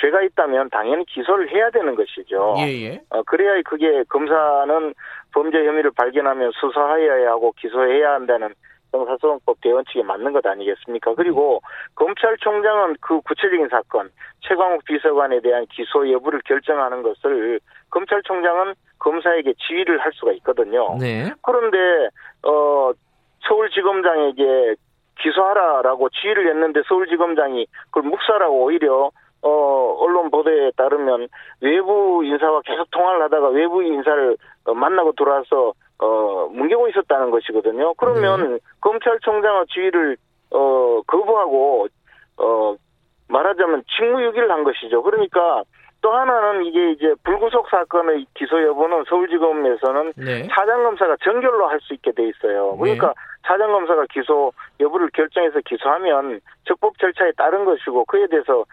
죄가 있다면 당연히 기소를 해야 되는 것이죠. 예. 그래야 그게 검사는 범죄 혐의를 발견하면 수사해야 하고 기소해야 한다는 형사소송법 대원칙에 맞는 것 아니겠습니까? 그리고 검찰총장은 그 구체적인 사건, 최강욱 비서관에 대한 기소 여부를 결정하는 것을 검찰총장은 검사에게 지휘를 할 수가 있거든요. 네. 그런데 서울지검장에게 기소하라라고 지휘를 했는데 서울지검장이 그걸 묵살하고 오히려 언론 보도에 따르면 외부 인사와 계속 통화를 하다가 외부 인사를 만나고 돌아와서 뭉개고 있었다는 것이거든요. 그러면 검찰총장의 지휘를 거부하고 말하자면 직무유기를 한 것이죠. 그러니까 또 하나는 이게 이제 불구속 사건의 기소 여부는 서울지검에서는 네. 사장검사가 정결로 할 수 있게 돼 있어요. 그러니까 네. 사장검사가 기소 여부를 결정해서 기소하면 적법 절차에 따른 것이고 그에 대해서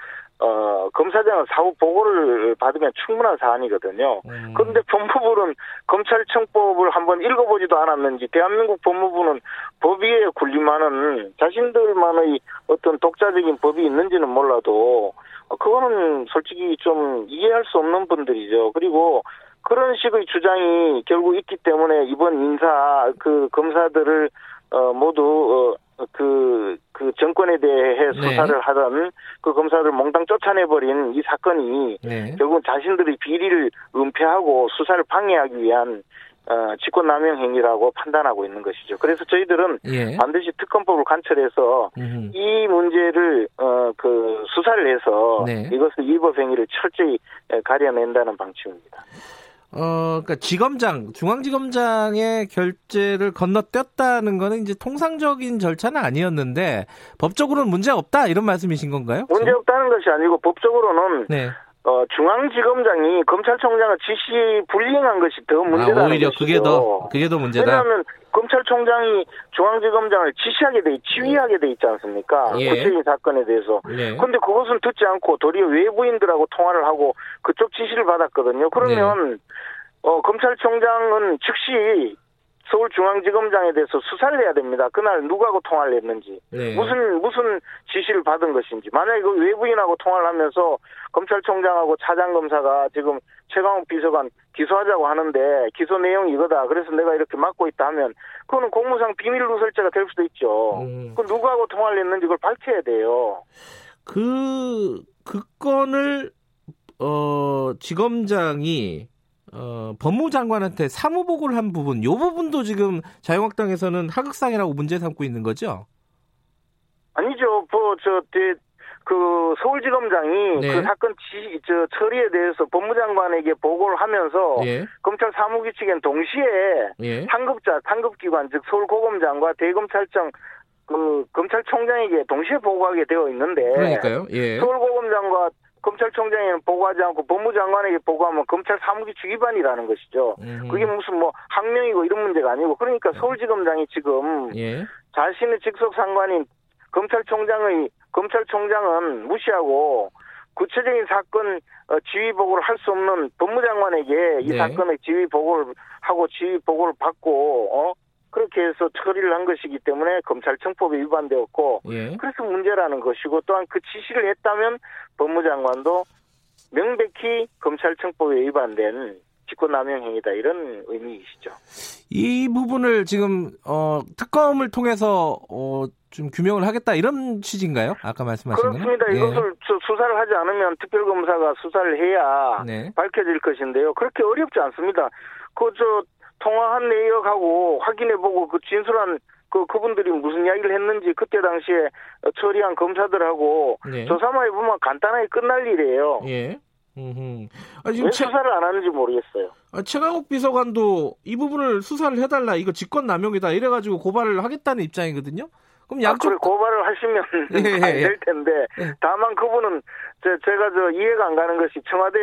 검사장은 사후 보고를 받으면 충분한 사안이거든요. 그런데 법무부는 검찰청법을 한번 읽어보지도 않았는지 대한민국 법무부는 법위에 군림하는 자신들만의 어떤 독자적인 법이 있는지는 몰라도 그거는 솔직히 좀 이해할 수 없는 분들이죠. 그리고 그런 식의 주장이 결국 있기 때문에 이번 인사 그 검사들을 모두 그 정권에 대해 수사를 네. 하던 그 검사를 몽땅 쫓아내버린 이 사건이 네. 결국은 자신들의 비리를 은폐하고 수사를 방해하기 위한 직권남용 행위라고 판단하고 있는 것이죠. 그래서 저희들은 예. 반드시 특검법을 관철해서 이 문제를 그 수사를 해서 네. 이것을 위법 행위를 철저히 가려낸다는 방침입니다. 그러니까 지검장, 중앙지검장의 결재를 건너뛰었다는 거는 이제 통상적인 절차는 아니었는데 법적으로는 문제 없다 이런 말씀이신 건가요? 문제 없다는 것이 아니고 법적으로는 네. 중앙지검장이 검찰총장을 지시 불이행한 것이 더 문제다. 오히려 그게 더 문제다. 왜냐하면 검찰총장이 중앙지검장을 지시하게 돼, 지휘하게 돼 있지 않습니까? 예. 구체적인 사건에 대해서. 그런데 예. 그것은 듣지 않고 도리어 외부인들하고 통화를 하고 그쪽 지시를 받았거든요. 그러면 네. 검찰총장은 즉시 서울중앙지검장에 대해서 수사를 해야 됩니다. 그날 누구하고 통화를 했는지 네. 무슨 지시를 받은 것인지 만약에 그 외부인하고 통화를 하면서 검찰총장하고 차장검사가 지금 최강욱 비서관 기소하자고 하는데 기소 내용이 이거다. 그래서 내가 이렇게 막고 있다 하면 그거는 공무상 비밀누설죄가 될 수도 있죠. 그 누구하고 통화를 했는지 그걸 밝혀야 돼요. 그 건을 지검장이 법무장관한테 사무보고를 한 부분, 요 부분도 지금 자유한국당에서는 하극상이라고 문제 삼고 있는 거죠? 아니죠. 서울지검장이 네. 그 사건 처리에 대해서 법무장관에게 보고를 하면서 예. 검찰 사무규칙엔 동시에 예. 상급기관, 즉 서울고검장과 대검찰청 검찰총장에게 동시에 보고하게 되어 있는데 그러니까요. 예. 서울고검장과 검찰총장에는 보고하지 않고 법무장관에게 보고하면 검찰 사무규칙 위반이라는 것이죠. 그게 무슨 학명이고 이런 문제가 아니고 그러니까 서울지검장이 지금 예. 자신의 직속 상관인 검찰총장은 무시하고 구체적인 사건 지휘보고를 할 수 없는 법무장관에게 이 네. 사건의 지휘보고를 하고 지휘보고를 받고 그렇게 해서 처리를 한 것이기 때문에 검찰청법에 위반되었고 예. 그래서 문제라는 것이고 또한 그 지시를 했다면 법무장관도 명백히 검찰청법에 위반된 직권남용 행위다 이런 의미이시죠. 이 부분을 지금 특검을 통해서 좀 규명을 하겠다 이런 취지인가요? 아까 말씀하신 거는? 그렇습니다. 네. 이것을 수사를 하지 않으면 특별검사가 수사를 해야 네. 밝혀질 것인데요. 그렇게 어렵지 않습니다. 통화한 내역하고 확인해보고 그 진술한 그분들이 무슨 이야기를 했는지 그때 당시에 처리한 검사들하고 네. 조사만 해보면 간단하게 끝날 일이에요. 예. 왜 수사를 안 하는지 모르겠어요. 최강욱 비서관도 이 부분을 수사를 해달라. 이거 직권남용이다. 이래가지고 고발을 하겠다는 입장이거든요. 그럼 양쪽 고발을 하시면 예, 안 될 텐데 예. 다만 그분은 제가 이해가 안 가는 것이 청와대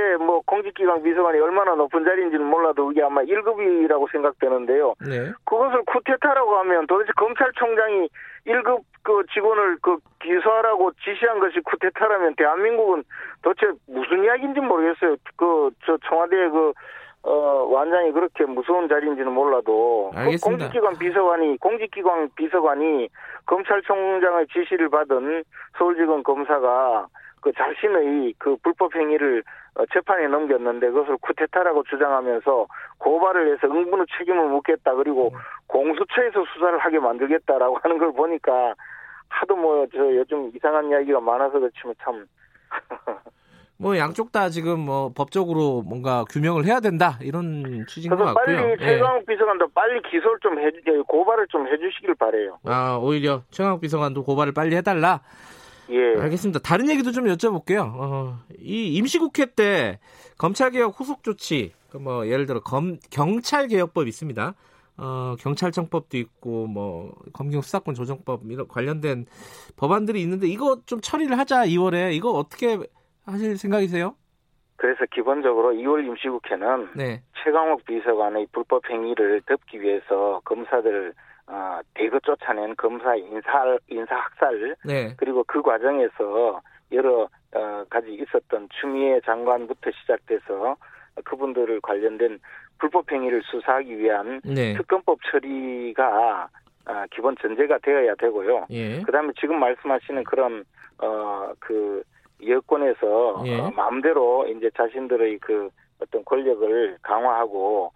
공직기강 비서관이 얼마나 높은 자리인지는 몰라도 이게 아마 1급이라고 생각되는데요. 네. 그것을 쿠데타라고 하면 도대체 검찰총장이 1급 그 직원을 기소하라고 지시한 것이 쿠데타라면 대한민국은 도대체 무슨 이야기인지 모르겠어요. 청와대의 완전히 그렇게 무서운 자리인지는 몰라도 공직기관 비서관이 검찰총장의 지시를 받은 서울지검 검사가 그 자신의 그 불법 행위를 재판에 넘겼는데 그것을 쿠데타라고 주장하면서 고발을 해서 응분의 책임을 묻겠다 그리고 공수처에서 수사를 하게 만들겠다라고 하는 걸 보니까 하도 요즘 이상한 이야기가 많아서 그렇지만 참. 양쪽 다 지금 법적으로 뭔가 규명을 해야 된다 이런 취지인 것 같고요. 빨리 최강욱 비서관도 빨리 기소를 좀 고발을 좀 해주시길 바래요. 오히려 최강욱 비서관도 고발을 빨리 해달라. 예. 알겠습니다. 다른 얘기도 좀 여쭤볼게요. 이 임시국회 때 검찰개혁 후속 조치, 예를 들어 경찰개혁법 있습니다. 경찰청법도 있고 검경수사권 조정법 이런 관련된 법안들이 있는데 이거 좀 처리를 하자 2월에 이거 어떻게 하실 생각이세요? 그래서 기본적으로 2월 임시국회는 네. 최강욱 비서관의 불법 행위를 덮기 위해서 검사들 대거 쫓아낸 검사 인사학살 네. 그리고 그 과정에서 여러 가지 있었던 추미애 장관부터 시작돼서 그분들을 관련된 불법 행위를 수사하기 위한 네. 특검법 처리가 기본 전제가 되어야 되고요. 예. 그다음에 지금 말씀하시는 그런 그 여권에서 예. 마음대로 이제 자신들의 그 어떤 권력을 강화하고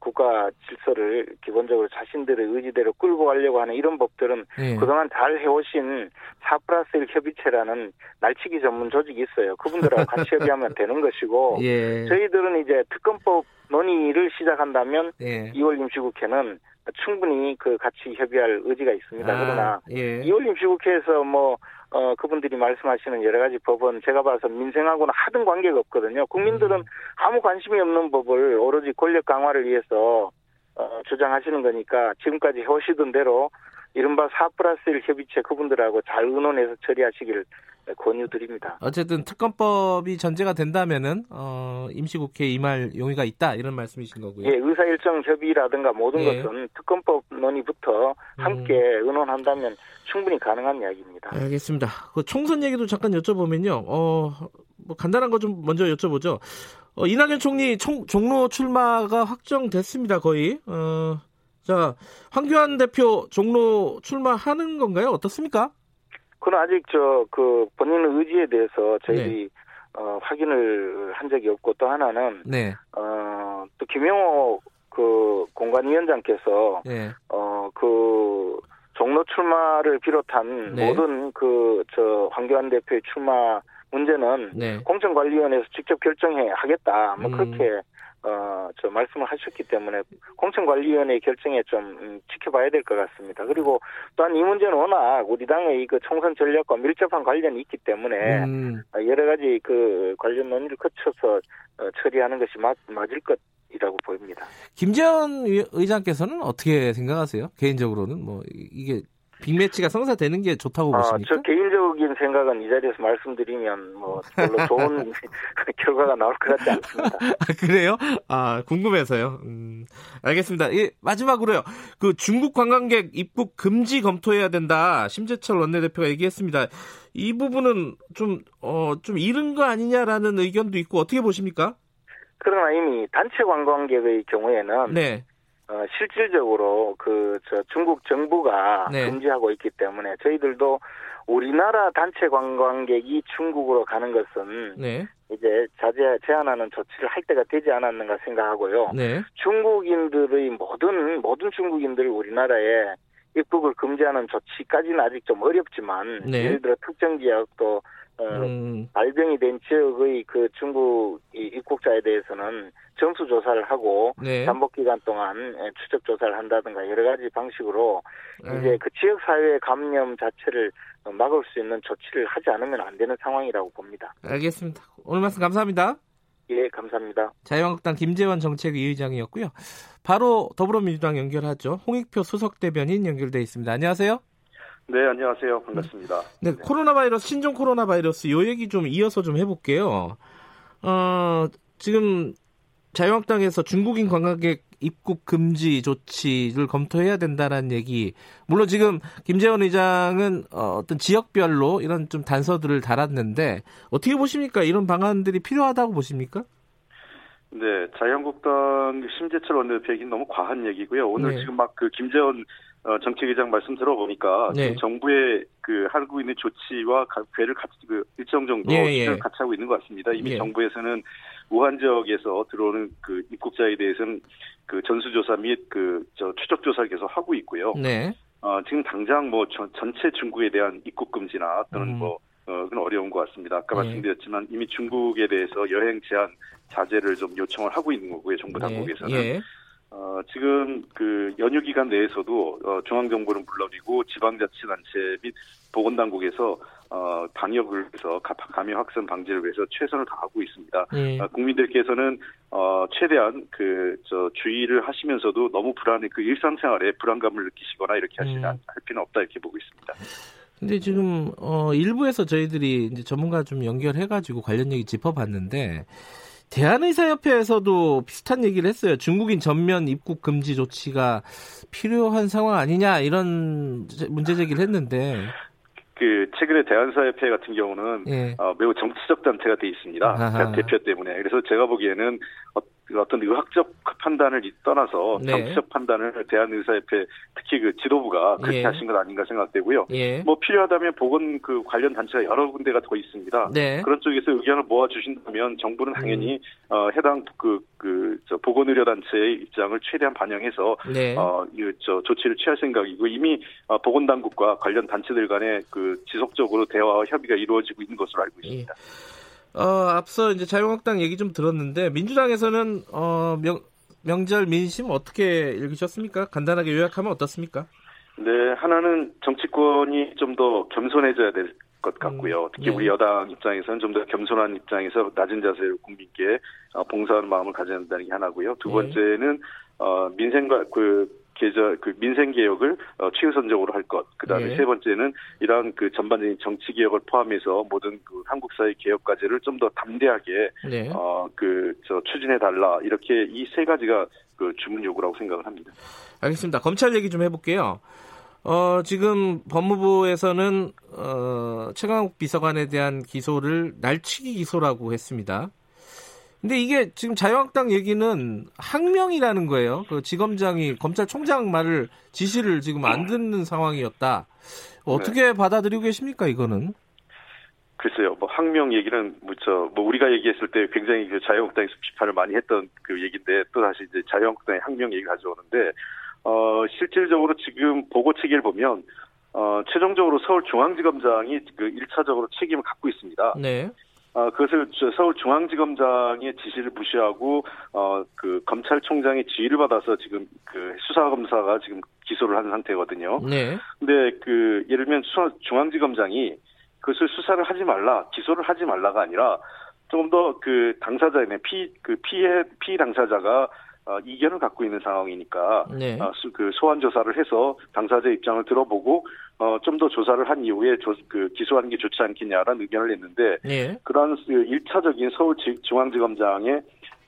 국가 질서를 기본적으로 자신들의 의지대로 끌고 가려고 하는 이런 법들은 예. 그동안 잘 해오신 4+1 협의체라는 날치기 전문 조직이 있어요. 그분들하고 같이 협의하면 되는 것이고 예. 저희들은 이제 특검법 논의를 시작한다면 예. 2월 임시국회는 충분히 그 같이 협의할 의지가 있습니다. 그러나 예. 2월 임시국회에서 뭐 그분들이 말씀하시는 여러 가지 법은 제가 봐서 민생하고는 하등 관계가 없거든요. 국민들은 아무 관심이 없는 법을 오로지 권력 강화를 위해서 주장하시는 거니까 지금까지 해오시던 대로 이른바 4+1 협의체 그분들하고 잘 의논해서 처리하시길 권유드립니다. 어쨌든 특검법이 전제가 된다면은 임시국회 임할 용의가 있다 이런 말씀이신 거고요. 예, 의사일정 협의라든가 모든 예. 것은 특검법 논의부터 함께 의논한다면 충분히 가능한 이야기입니다. 알겠습니다. 그 총선 얘기도 잠깐 여쭤보면요. 뭐 간단한 거 좀 먼저 여쭤보죠. 이낙연 총리 종로 출마가 확정됐습니다. 거의. 자, 황교안 대표 종로 출마하는 건가요? 어떻습니까? 그건 아직 그 본인 의지에 대해서 저희들이 네. 확인을 한 적이 없고 또 하나는 네. 또 김영호 그 공관위원장께서 네. 그 종로 출마를 비롯한 네. 모든 그 황교안 대표의 출마 문제는 네. 공천관리위원회에서 직접 결정해 하겠다. 뭐 그렇게 말씀을 하셨기 때문에 공천관리위원회의 결정에 좀 지켜봐야 될 것 같습니다. 그리고 또한 이 문제는 워낙 우리 당의 그 총선 전략과 밀접한 관련이 있기 때문에 여러 가지 그 관련 논의를 거쳐서 처리하는 것이 맞을 것이라고 보입니다. 김재원 의장께서는 어떻게 생각하세요? 개인적으로는 뭐 이게 빅매치가 성사되는 게 좋다고 보십니까? 저 개인적인 생각은 이 자리에서 말씀드리면 뭐 별로 좋은 결과가 나올 것 같지 않습니다. 그래요? 아 궁금해서요. 알겠습니다. 예, 마지막으로요. 그 중국 관광객 입국 금지 검토해야 된다. 심재철 원내대표가 얘기했습니다. 이 부분은 좀 이른 거 아니냐라는 의견도 있고 어떻게 보십니까? 그러나 이미 단체 관광객의 경우에는 네. 실질적으로 중국 정부가 네. 금지하고 있기 때문에 저희들도 우리나라 단체 관광객이 중국으로 가는 것은 네. 이제 제한하는 조치를 할 때가 되지 않았는가 생각하고요. 네. 중국인들의 모든 중국인들을 우리나라에 입국을 금지하는 조치까지는 아직 좀 어렵지만 네. 예를 들어 특정 지역 또 발병이 된 지역의 그 중국 입국자에 대해서는 점수 조사를 하고 네. 잠복 기간 동안 추적 조사를 한다든가 여러 가지 방식으로 이제 그 지역 사회의 감염 자체를 막을 수 있는 조치를 하지 않으면 안 되는 상황이라고 봅니다. 알겠습니다. 오늘 말씀 감사합니다. 예, 감사합니다. 자유한국당 김재원 정책위 의장이었고요. 바로 더불어민주당 연결하죠. 홍익표 수석 대변인 연결돼 있습니다. 안녕하세요. 네, 안녕하세요. 반갑습니다. 네, 코로나 바이러스, 신종 코로나 바이러스 요 얘기 좀 이어서 좀 해볼게요. 지금 자유한국당에서 중국인 관광객 입국 금지 조치를 검토해야 된다라는 얘기. 물론 지금 김재원 의장은 어떤 지역별로 이런 좀 단서들을 달았는데 어떻게 보십니까? 이런 방안들이 필요하다고 보십니까? 네, 자유한국당 심재철 원내대표 얘기는 너무 과한 얘기고요. 오늘 네. 지금 막 그 김재원 정책위장 말씀 들어보니까 네. 정부의 그 하고 있는 조치와 괴를 같이 그 일정 정도 예, 예. 같이 하고 있는 것 같습니다. 이미 예. 정부에서는 우한 지역에서 들어오는 그 입국자에 대해서는 그 전수조사 및 그 추적 조사를 계속 하고 있고요. 네. 지금 당장 뭐 전체 중국에 대한 입국 금지나 또는 뭐 그건 어려운 것 같습니다. 아까 말씀드렸지만 이미 중국에 대해서 여행 제한 자제를 좀 요청을 하고 있는 거고요. 정부 당국에서는. 예. 지금 그 연휴 기간 내에서도 중앙정부는 물론이고 지방자치단체 및 보건당국에서 방역을 위해서 감염 확산 방지를 위해서 최선을 다하고 있습니다. 국민들께서는 최대한 주의를 하시면서도 너무 불안해 그 일상생활에 불안감을 느끼시거나 이렇게 하시는 할 필요는 없다 이렇게 보고 있습니다. 근데 지금 일부에서 저희들이 이제 전문가 좀 연결해가지고 관련 얘기 짚어봤는데 대한의사협회에서도 비슷한 얘기를 했어요. 중국인 전면 입국 금지 조치가 필요한 상황 아니냐 이런 문제 제기를 했는데 최근에 대한의사협회 같은 경우는 예. 매우 정치적 단체가 돼 있습니다. 아하. 대표 때문에. 그래서 제가 보기에는 어떤 의학적 판단을 떠나서 정치적 네. 판단을 대한의사협회 특히 그 지도부가 그렇게 예. 하신 것 아닌가 생각되고요. 예. 뭐 필요하다면 보건 그 관련 단체가 여러 군데가 더 있습니다. 네. 그런 쪽에서 의견을 모아주신다면 정부는 당연히 해당 그 보건의료단체의 입장을 최대한 반영해서 네. 조치를 취할 생각이고 이미 보건당국과 관련 단체들 간에 그 지속적으로 대화와 협의가 이루어지고 있는 것으로 알고 있습니다. 예. 앞서 이제 자유한국당 얘기 좀 들었는데 민주당에서는 명절 민심 어떻게 읽으셨습니까? 간단하게 요약하면 어떻습니까? 네, 하나는 정치권이 좀 더 겸손해져야 될 것 같고요. 특히 네. 우리 여당 입장에서는 좀 더 겸손한 입장에서 낮은 자세로 국민께 봉사하는 마음을 가져야 한다는 게 하나고요. 두 번째는 민생과 민생 개혁을 최우선적으로 할 것. 그다음에 네. 세 번째는 이러한 그 전반적인 정치 개혁을 포함해서 모든 그 한국 사회 개혁 과제를 좀 더 담대하게 네. 추진해 달라. 이렇게 이 세 가지가 그 주문 요구라고 생각을 합니다. 알겠습니다. 검찰 얘기 좀 해볼게요. 지금 법무부에서는 최강욱 비서관에 대한 기소를 날치기 기소라고 했습니다. 근데 이게 지금 자유한국당 얘기는 항명이라는 거예요. 그 지검장이 검찰총장 말을 지시를 지금 안 듣는 상황이었다. 어떻게 네. 받아들이고 계십니까? 이거는? 글쎄요. 항명 얘기는 우리가 얘기했을 때 굉장히 그 자유한국당에서 비판을 많이 했던 그 얘기인데 또 다시 이제 자유한국당의 항명 얘기 가져오는데 실질적으로 지금 보고 체계를 보면 최종적으로 서울중앙지검장이 그 1차적으로 책임을 갖고 있습니다. 네. 그것을 서울중앙지검장의 지시를 무시하고 검찰총장의 지휘를 받아서 지금 그 수사검사가 지금 기소를 한 상태거든요. 네. 근데 그 예를 들면 중앙지검장이 그것을 수사를 하지 말라, 기소를 하지 말라가 아니라 조금 더 그 당사자의 피해 당사자가 이견을 갖고 있는 상황이니까 네. 그 소환 조사를 해서 당사자 입장을 들어보고 좀 더 조사를 한 이후에 기소하는 게 좋지 않겠냐라는 의견을 냈는데 네. 그런 1차적인 서울중앙지검장의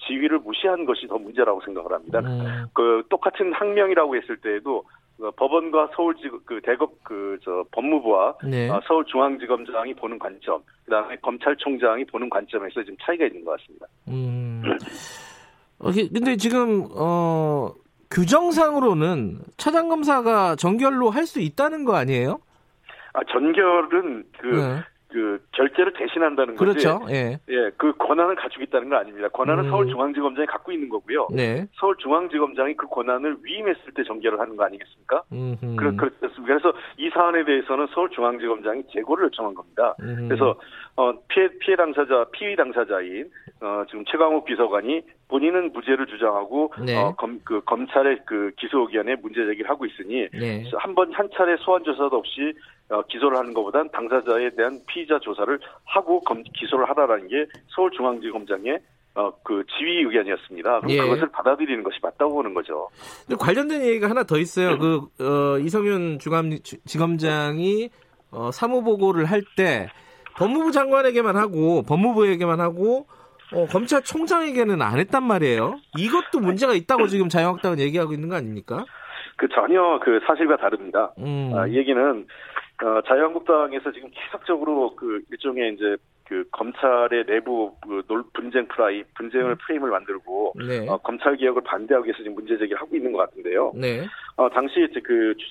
지위를 무시한 것이 더 문제라고 생각을 합니다. 그 똑같은 항명이라고 했을 때에도 법원과 법무부와 네. 서울중앙지검장이 보는 관점, 그다음에 검찰총장이 보는 관점에서 지금 차이가 있는 것 같습니다. 근데 지금 규정상으로는 차장검사가 전결로 할 수 있다는 거 아니에요? 전결은 네. 결재를 대신한다는 거지. 그렇죠. 예. 예, 그 권한을 가지고 있다는 건 아닙니다. 권한은 서울중앙지검장이 갖고 있는 거고요. 네. 서울중앙지검장이 그 권한을 위임했을 때 전결을 하는 거 아니겠습니까? 그렇습니다. 그래서 이 사안에 대해서는 서울중앙지검장이 재고를 요청한 겁니다. 그래서 피해 당사자인 지금 최강욱 비서관이 본인은 무죄를 주장하고 네. 검찰의 그 기소 의견에 문제 제기를 하고 있으니 네. 한 차례 소환 조사도 없이 기소를 하는 것보단 당사자에 대한 피의자 조사를 하고 기소를 하라라는 게 서울중앙지검장의 지휘 의견이었습니다. 그럼 예. 그것을 받아들이는 것이 맞다고 보는 거죠. 근데 관련된 얘기가 하나 더 있어요. 이성윤 지검장이 사무보고를 할 때 법무부 장관에게만 하고 법무부에게만 하고 검찰총장에게는 안 했단 말이에요. 이것도 문제가 있다고 지금 자유한국당은 얘기하고 있는 거 아닙니까? 전혀 사실과 다릅니다. 이 얘기는 자유한국당에서 지금 계속적으로 일종의 이제 검찰의 내부 분쟁 프레임을 만들고 네. 검찰 개혁을 반대하기 위해서 지금 문제 제기를 하고 있는 것 같은데요. 네. 당시 이제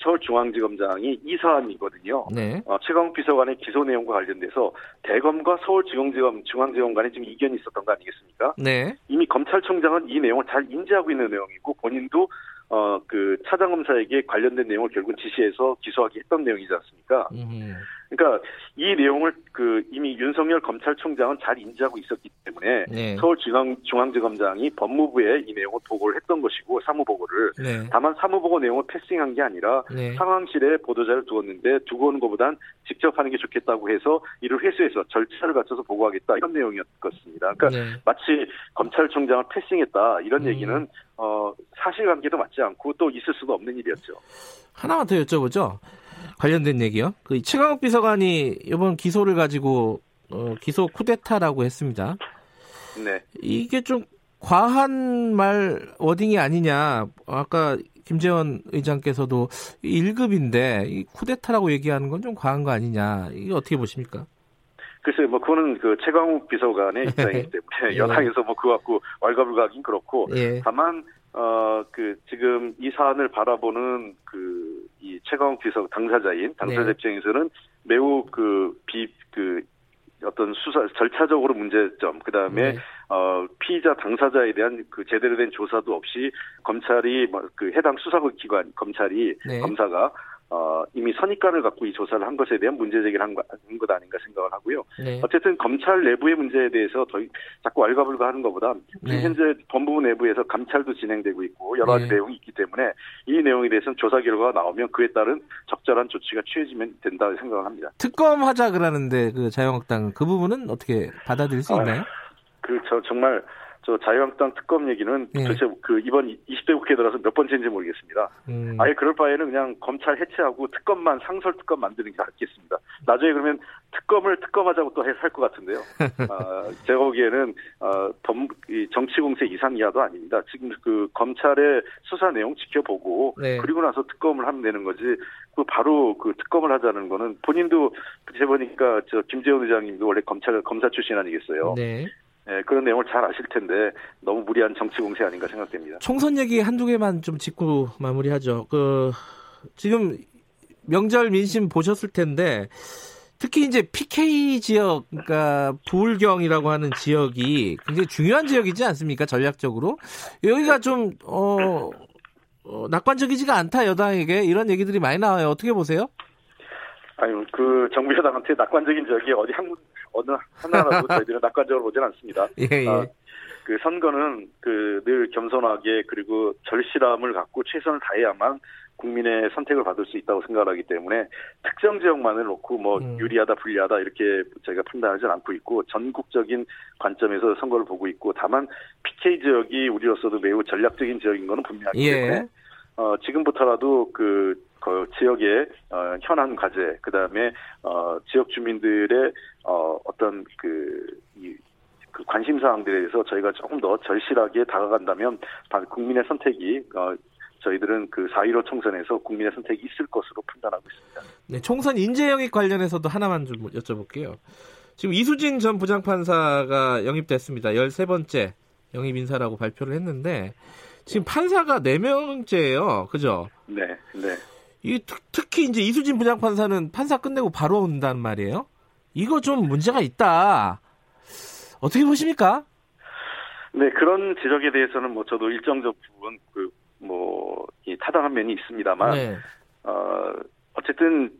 서울중앙지검장이 이 사안이거든요. 네. 최강욱 비서관의 기소 내용과 관련돼서 대검과 서울중앙지검 간에 지금 이견이 있었던 거 아니겠습니까? 네. 이미 검찰총장은 이 내용을 잘 인지하고 있는 내용이고 본인도 차장검사에게 관련된 내용을 결국 지시해서 기소하게 했던 내용이지 않습니까? 그러니까 이 내용을 이미 윤석열 검찰총장은 잘 인지하고 있었기 때문에 네. 서울중앙지검장이 법무부에 이 내용을 보고를 했던 것이고 사무보고를 네. 다만 사무보고 내용을 패싱한 게 아니라 네. 상황실에 보도자를 두었는데 두고 오는 것보단 직접 하는 게 좋겠다고 해서 이를 회수해서 절차를 갖춰서 보고하겠다 이런 내용이었습니다. 그러니까 네. 마치 검찰총장을 패싱했다 이런 얘기는 사실관계도 맞지 않고 또 있을 수가 없는 일이었죠. 하나만 더 여쭤보죠. 관련된 얘기요. 그 최강욱 비서관이 이번 기소를 가지고 기소 쿠데타라고 했습니다. 네. 이게 좀 과한 말 워딩이 아니냐. 아까 김재원 의장께서도 1급인데 이 쿠데타라고 얘기하는 건 좀 과한 거 아니냐. 이거 어떻게 보십니까? 글쎄요, 뭐, 그거는 그 최강욱 비서관의 입장이기 때문에, 예. 여당에서 뭐, 그거 갖고 왈가불가하긴 그렇고, 예. 다만, 지금 이 사안을 바라보는 이 최강욱 비서 당사자 예. 입장에서는 매우 어떤 수사, 절차적으로 문제점, 그 다음에, 네. 피의자 당사자에 대한 제대로 된 조사도 없이 검찰이, 해당 수사기관, 검찰이, 네. 검사가, 이미 선입관을 갖고 이 조사를 한 것에 대한 문제제기를 한 것 아닌가 생각을 하고요. 네. 어쨌든 검찰 내부의 문제에 대해서 자꾸 왈가불가 하는 것보다 지금 현재 법무부 내부에서 감찰도 진행되고 있고 여러 가지 내용이 있기 때문에 이 내용에 대해서는 조사 결과가 나오면 그에 따른 적절한 조치가 취해지면 된다고 생각을 합니다. 특검하자 그러는데 자유한국당 그 부분은 어떻게 받아들일 수 있나요? 정말... 자유한국당 특검 얘기는 도대체 이번 20대 국회에 들어서 몇 번째인지 모르겠습니다. 아예 그럴 바에는 그냥 검찰 해체하고 특검만 상설 특검 만드는 게 낫겠습니다. 나중에 그러면 특검하자고 또 할 것 같은데요. 제가 보기에는 정치 공세 이상 이하도 아닙니다. 지금 검찰의 수사 내용 지켜보고 그리고 나서 특검을 하면 되는 거지. 바로 특검을 하자는 거는 본인도 보니까 김재원 의장님도 원래 검사 출신 아니겠어요. 네. 네, 그런 내용을 잘 아실 텐데 너무 무리한 정치 공세 아닌가 생각됩니다. 총선 얘기 한두 개만 좀 짚고 마무리하죠. 지금 명절 민심 보셨을 텐데 특히 이제 PK 지역, 그러니까 부울경이라고 하는 지역이 굉장히 중요한 지역이지 않습니까? 전략적으로 여기가 좀 낙관적이지가 않다 여당에게 이런 얘기들이 많이 나와요. 어떻게 보세요? 아니 정부 여당한테 낙관적인 지역이 어디 한 군데 어느 하나라도 저희들은 낙관적으로 보진 않습니다. 예. 선거는 늘 겸손하게 그리고 절실함을 갖고 최선을 다해야만 국민의 선택을 받을 수 있다고 생각하기 때문에 특정 지역만을 놓고 유리하다 불리하다 이렇게 저희가 판단하지 않고 있고 전국적인 관점에서 선거를 보고 있고 다만 PK 지역이 우리로서도 매우 전략적인 지역인 것은 분명하기 때문에 지금부터라도 그 지역의 현안 과제, 그 다음에 지역 주민들의 어떤 관심 사항들에 대해서 저희가 조금 더 절실하게 다가간다면 국민의 선택이 저희들은 4.15 총선에서 국민의 선택이 있을 것으로 판단하고 있습니다. 네, 총선 인재 영입 관련해서도 하나만 좀 여쭤볼게요. 지금 이수진 전 부장판사가 영입됐습니다. 13번째 영입 인사라고 발표를 했는데 지금 판사가 4명째예요, 그죠? 네, 네. 이 특히 이제 이수진 부장판사는 판사 끝내고 바로 온단 말이에요. 이거 좀 문제가 있다. 어떻게 보십니까? 네, 그런 지적에 대해서는 저도 일정적 부분 이 타당한 면이 있습니다만, 네. 어쨌든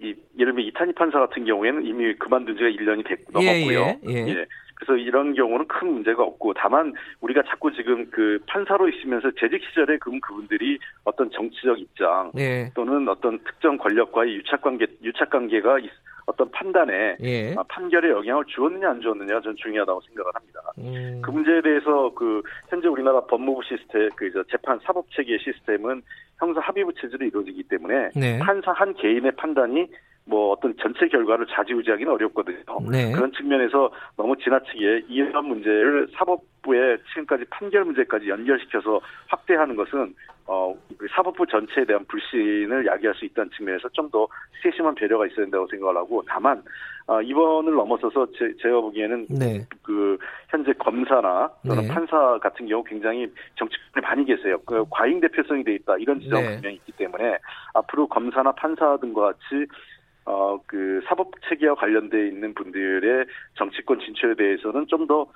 예를 들면 이탄희 판사 같은 경우에는 이미 그만둔 지가 1년이 넘었고요. 예. 그래서 이런 경우는 큰 문제가 없고 다만 우리가 자꾸 지금 판사로 있으면서 재직 시절에 그분들이 어떤 정치적 입장 또는 어떤 특정 권력과의 유착관계가 어떤 판단에 판결에 영향을 주었느냐 안 주었느냐 전 중요하다고 생각을 합니다. 그 문제에 대해서 현재 우리나라 법무부 시스템 재판 사법 체계 시스템은 형사 합의부 체제로 이루어지기 때문에 판사 한 개인의 판단이 어떤 전체 결과를 좌지우지하기는 어렵거든요. 네. 그런 측면에서 너무 지나치게 이런 문제를 사법부의 지금까지 판결 문제까지 연결시켜서 확대하는 것은 사법부 전체에 대한 불신을 야기할 수 있다는 측면에서 좀 더 세심한 배려가 있어야 된다고 생각을 하고 다만 이번을 넘어서서 제가 보기에는 현재 검사나 또는 판사 같은 경우 굉장히 정치권에 많이 계세요. 과잉 대표성이 돼 있다 이런 지적이 분명히 있기 때문에 앞으로 검사나 판사 등과 같이 사법 체계와 관련돼 있는 분들의 정치권 진출에 대해서는 좀 더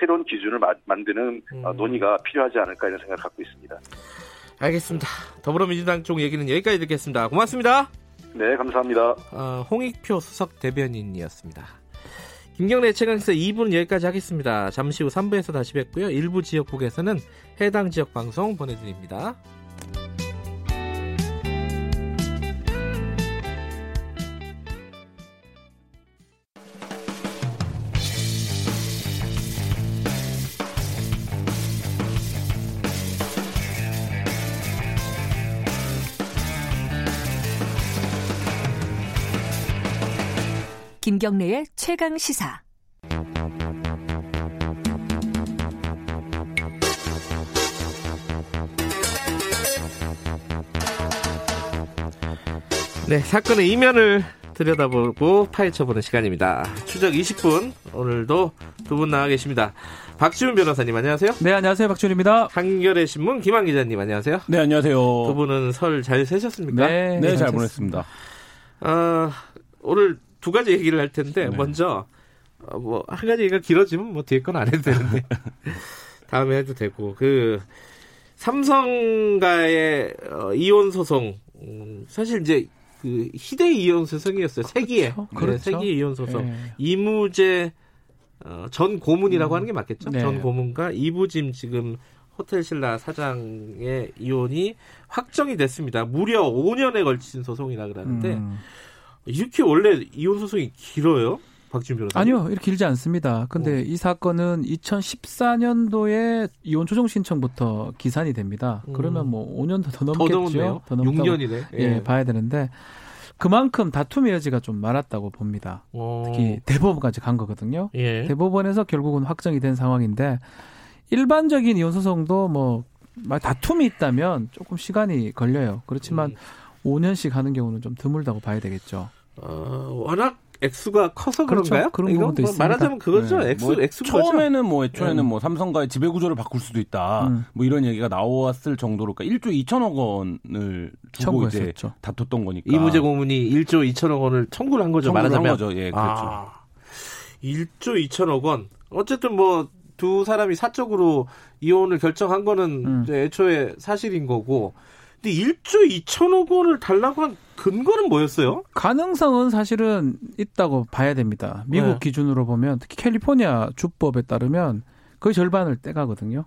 새로운 기준을 만드는 논의가 필요하지 않을까 이런 생각을 갖고 있습니다. 알겠습니다. 더불어민주당 쪽 얘기는 여기까지 듣겠습니다. 고맙습니다. 네, 감사합니다. 홍익표 수석 대변인이었습니다. 김경래 최강시사 2부는 여기까지 하겠습니다. 잠시 후 3부에서 다시 뵙고요. 일부 지역국에서는 해당 지역 방송 보내드립니다. 김경래의 최강시사. 네, 사건의 이면을 들여다보고 파헤쳐보는 시간입니다. 추적 20분, 오늘도 두 분 나와 계십니다. 박지훈 변호사님 안녕하세요. 네, 안녕하세요. 박지훈입니다. 한겨레 신문 김한 기자님 안녕하세요. 네, 안녕하세요. 두 분은 설 잘 세셨습니까? 네, 잘 보냈습니다. 오늘 두 가지 얘기를 할 텐데 네. 먼저 한 가지 얘기가 길어지면 뒤에 건 안 해도 되는데 다음에 해도 되고 그 삼성과의 이혼 소송 사실 이제 그 희대의 이혼 소송이었어요. 그렇죠. 세기의 그렇죠. 네, 세기의 이혼 소송 네. 이무재 전 고문이라고 하는 게 맞겠죠? 네. 전 고문과 이부진 지금 호텔신라 사장의 이혼이 확정이 됐습니다. 무려 5년에 걸친 소송이라 그러는데 이렇게 원래 이혼 소송이 길어요? 박지훈 변호사. 아니요, 이렇게 길지 않습니다. 근데 이 사건은 2014년도에 이혼 조정 신청부터 기산이 됩니다. 그러면 뭐 5년 더 넘겠죠. 더 6년이네. 예, 예, 봐야 되는데. 그만큼 다툼의 여지가 좀 많았다고 봅니다. 오. 특히 대법원까지 간 거거든요. 예. 대법원에서 결국은 확정이 된 상황인데 일반적인 이혼 소송도 뭐 다툼이 있다면 조금 시간이 걸려요. 그렇지만 5년씩 하는 경우는 좀 드물다고 봐야 되겠죠. 워낙 액수가 커서 그렇죠. 그런가요? 그런 경우도 있습니다. 말하자면 그거죠. 네. 액수 처음에는 뭐 애초에는 뭐 삼성과의 지배 구조를 바꿀 수도 있다. 뭐 이런 얘기가 나왔을 정도로 그러니까 1조 2천억 원을 두고 이제 다퉜던 거니까. 이무재 고문이 1조 2천억 원을 청구를 한 거죠. 말하자면 거죠. 예, 그렇죠. 1조 2천억 원. 어쨌든 뭐 두 사람이 사적으로 이혼을 결정한 거는 이제 애초에 사실인 거고. 근데 1조 2천억 원을 달라고 한 근거는 뭐였어요? 가능성은 사실은 있다고 봐야 됩니다. 미국 네. 기준으로 보면 특히 캘리포니아 주법에 따르면 거의 절반을 떼가거든요.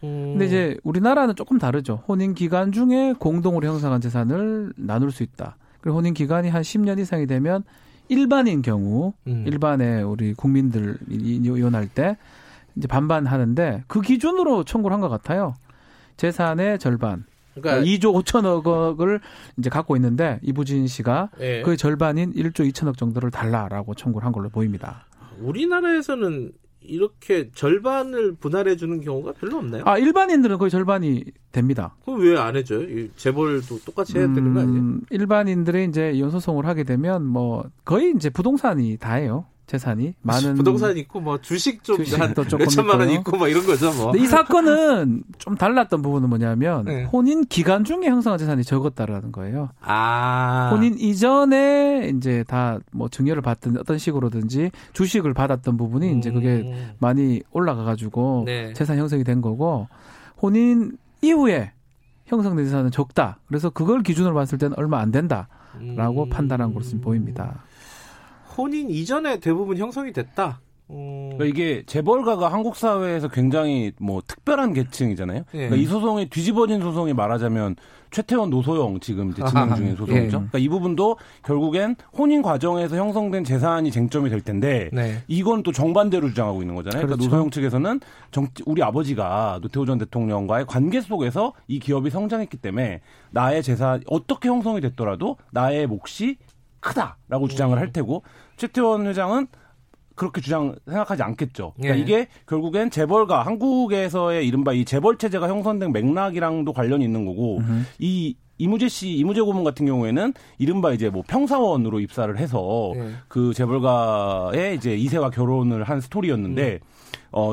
근데 이제 우리나라는 조금 다르죠. 혼인 기간 중에 공동으로 형성한 재산을 나눌 수 있다. 그리고 혼인 기간이 한 10년 이상이 되면 일반인 경우 일반의 우리 국민들이 이혼할 때 이제 반반 하는데 그 기준으로 청구를 한 것 같아요. 재산의 절반. 그러니까 2조 5천억을 이제 갖고 있는데 이부진 씨가 예. 그 절반인 1조 2천억 정도를 달라라고 청구를 한 걸로 보입니다. 우리나라에서는 이렇게 절반을 분할해 주는 경우가 별로 없나요? 아, 일반인들은 거의 절반이 됩니다. 그럼 왜 안 해줘요? 재벌도 똑같이 해야 되는 거 아니에요? 일반인들이 이제 이혼 소송을 하게 되면 뭐 거의 이제 부동산이 다예요. 재산이 많은 부동산 있고 뭐 주식도 조금 몇천만 원 있고 뭐 이런 거죠 뭐. 근데 이 사건은 좀 달랐던 부분은 뭐냐면 네. 혼인 기간 중에 형성한 재산이 적었다라는 거예요. 아. 혼인 이전에 이제 다 뭐 증여를 받든 어떤 식으로든지 주식을 받았던 부분이 이제 그게 많이 올라가가지고 네. 재산 형성이 된 거고 혼인 이후에 형성된 재산은 적다. 그래서 그걸 기준으로 봤을 때는 얼마 안 된다라고 판단한 것으로 보입니다. 혼인 이전에 대부분 형성이 됐다. 그러니까 이게 재벌가가 한국 사회에서 굉장히 뭐 특별한 계층이잖아요. 예. 그러니까 이 소송이 뒤집어진 소송이 말하자면 최태원 노소영 지금 이제 진행 중인 소송이죠. 예. 그러니까 이 부분도 결국엔 혼인 과정에서 형성된 재산이 쟁점이 될 텐데 네. 이건 또 정반대로 주장하고 있는 거잖아요. 그렇죠. 그러니까 노소영 측에서는 우리 아버지가 노태우 전 대통령과의 관계 속에서 이 기업이 성장했기 때문에 나의 재산 어떻게 형성이 됐더라도 나의 몫이 크다라고 주장을 할 테고 최태원 회장은 그렇게 생각하지 않겠죠. 그러니까 예. 이게 결국엔 재벌가 한국에서의 이른바 이 재벌 체제가 형성된 맥락이랑도 관련이 있는 거고 이 이무재 고문 같은 경우에는 이른바 이제 뭐 평사원으로 입사를 해서 예. 그 재벌가의 이제 2세와 결혼을 한 스토리였는데